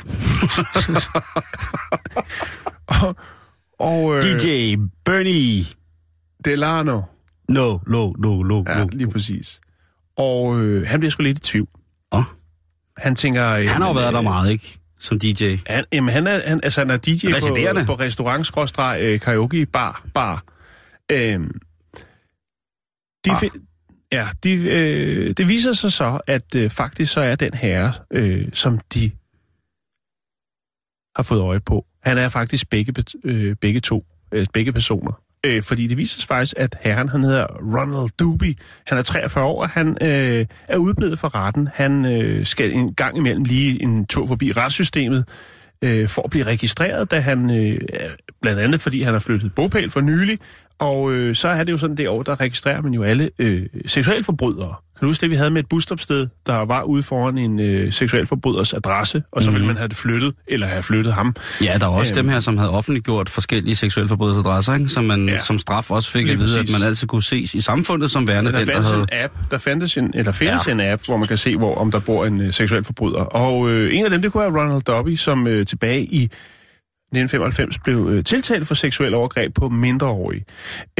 og, og, øh, D J Bernie Delano. No, no, no, no. Ja, lige præcis. Og øh, han bliver sgu lidt i tvivl. Oh. Han tænker... Øh, han har jo været øh, der meget, ikke? Som D J. Han, jamen, han er, han, altså, han er D J på, på restaurant-skråstreg øh, karaoke bar. bar. Øh, de bar. Fi, ja, de, øh, det viser sig så, at øh, faktisk så er den herre, øh, som de har fået øje på, han er faktisk begge, øh, begge to, øh, begge personer. Øh, fordi det vises faktisk, at herren, han hedder Ronald Dubé. Han er treogfyrre år, og han øh, er udblevet fra retten. Han øh, skal en gang imellem lige en tur forbi retssystemet øh, for at blive registreret, da han, øh, blandt andet fordi han har flyttet bopæl for nylig, og øh, så er det jo sådan det år, der registrerer man jo alle øh, seksualforbrydere. Kan du huske det, vi havde med et busstopsted, der var ude foran en øh, seksualforbryders adresse, og så mm. ville man have det flyttet, eller have flyttet ham. Ja, der var også æm... dem her, som havde offentliggjort forskellige seksualforbryders adresser, ikke? Som man ja. som straf også fik lige at vide, præcis. At man altid kunne ses i samfundet som værende der den, der havde... En app, der fandtes en, eller findes ja. en app, hvor man kan se, hvor om der bor en øh, seksualforbryder. Og øh, en af dem, det kunne være Ronald Dubé, som øh, tilbage i... nitten femoghalvfems blev øh, tiltalt for seksuel overgreb på mindreårige.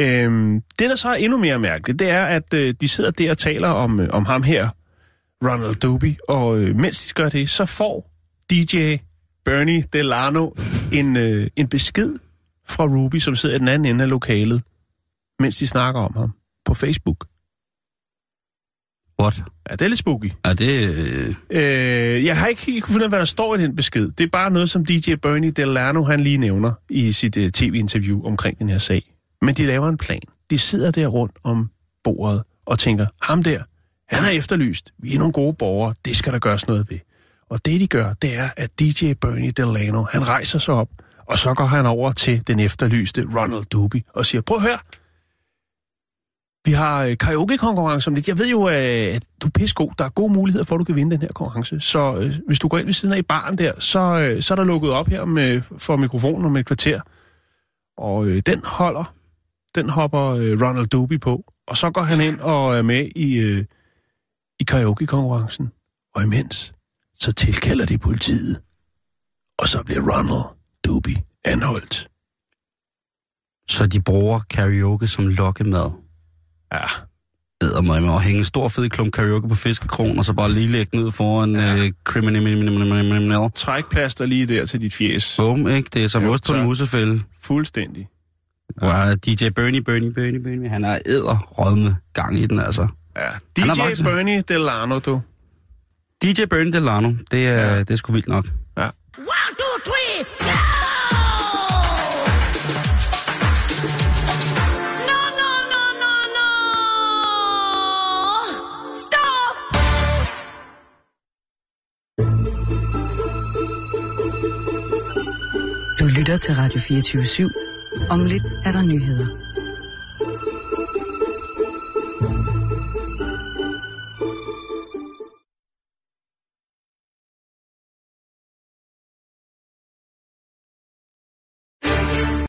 Øhm, det, der så er endnu mere mærkeligt, det er, at øh, de sidder der og taler om, øh, om ham her, Ronald Dubé, og øh, mens de gør det, så får D J Bernie Delano en, øh, en besked fra Ruby, som sidder i den anden ende af lokalet, mens de snakker om ham på Facebook. What? Ja, det er lidt spooky. Ja, det... Øh, jeg har ikke kunnet finde ud af, hvad der står i den besked. Det er bare noget, som D J Bernie Delano, han lige nævner i sit uh, tv-interview omkring den her sag. Men de laver en plan. De sidder der rundt om bordet og tænker, ham der, han er efterlyst. Vi er nogle gode borgere. Det skal der gøres noget ved. Og det, de gør, det er, at D J Bernie Delano, han rejser sig op, og så går han over til den efterlyste Ronald Dubé og siger, prøv at høre, vi har karaoke-konkurrence om lidt. Jeg ved jo, at du er pissegod. Der er gode muligheder for, at du kan vinde den her konkurrence. Så øh, hvis du går ind ved siden af i baren der, så, øh, så er der lukket op her med, for mikrofonen om et kvarter. Og øh, den holder. Den hopper øh, Ronald Dubé på. Og så går han ind og er med i, øh, i karaoke-konkurrencen. Og imens, så tilkalder de politiet. Og så bliver Ronald Dubé anholdt. Så de bruger karaoke som lokkemad. Ja. mig med at hænge en stor fed klump karaoke på fiskekron, og så bare lige lægge ned foran ja. øh, kriminal. Trækplaster lige der til dit fjes. Bum, ikke? Det er som ost på en musefælde. Fuldstændig. Ja, D J Bernie, Bernie, Bernie, Bernie, han er edderrødme gang i den, altså. Ja, D J Bernie Delano, du. D J Bernie Delano, det er, ja. det er sgu vildt nok. Ja. one, two, three, go! Du lytter til Radio fireogtyve syv. Om lidt er der nyheder.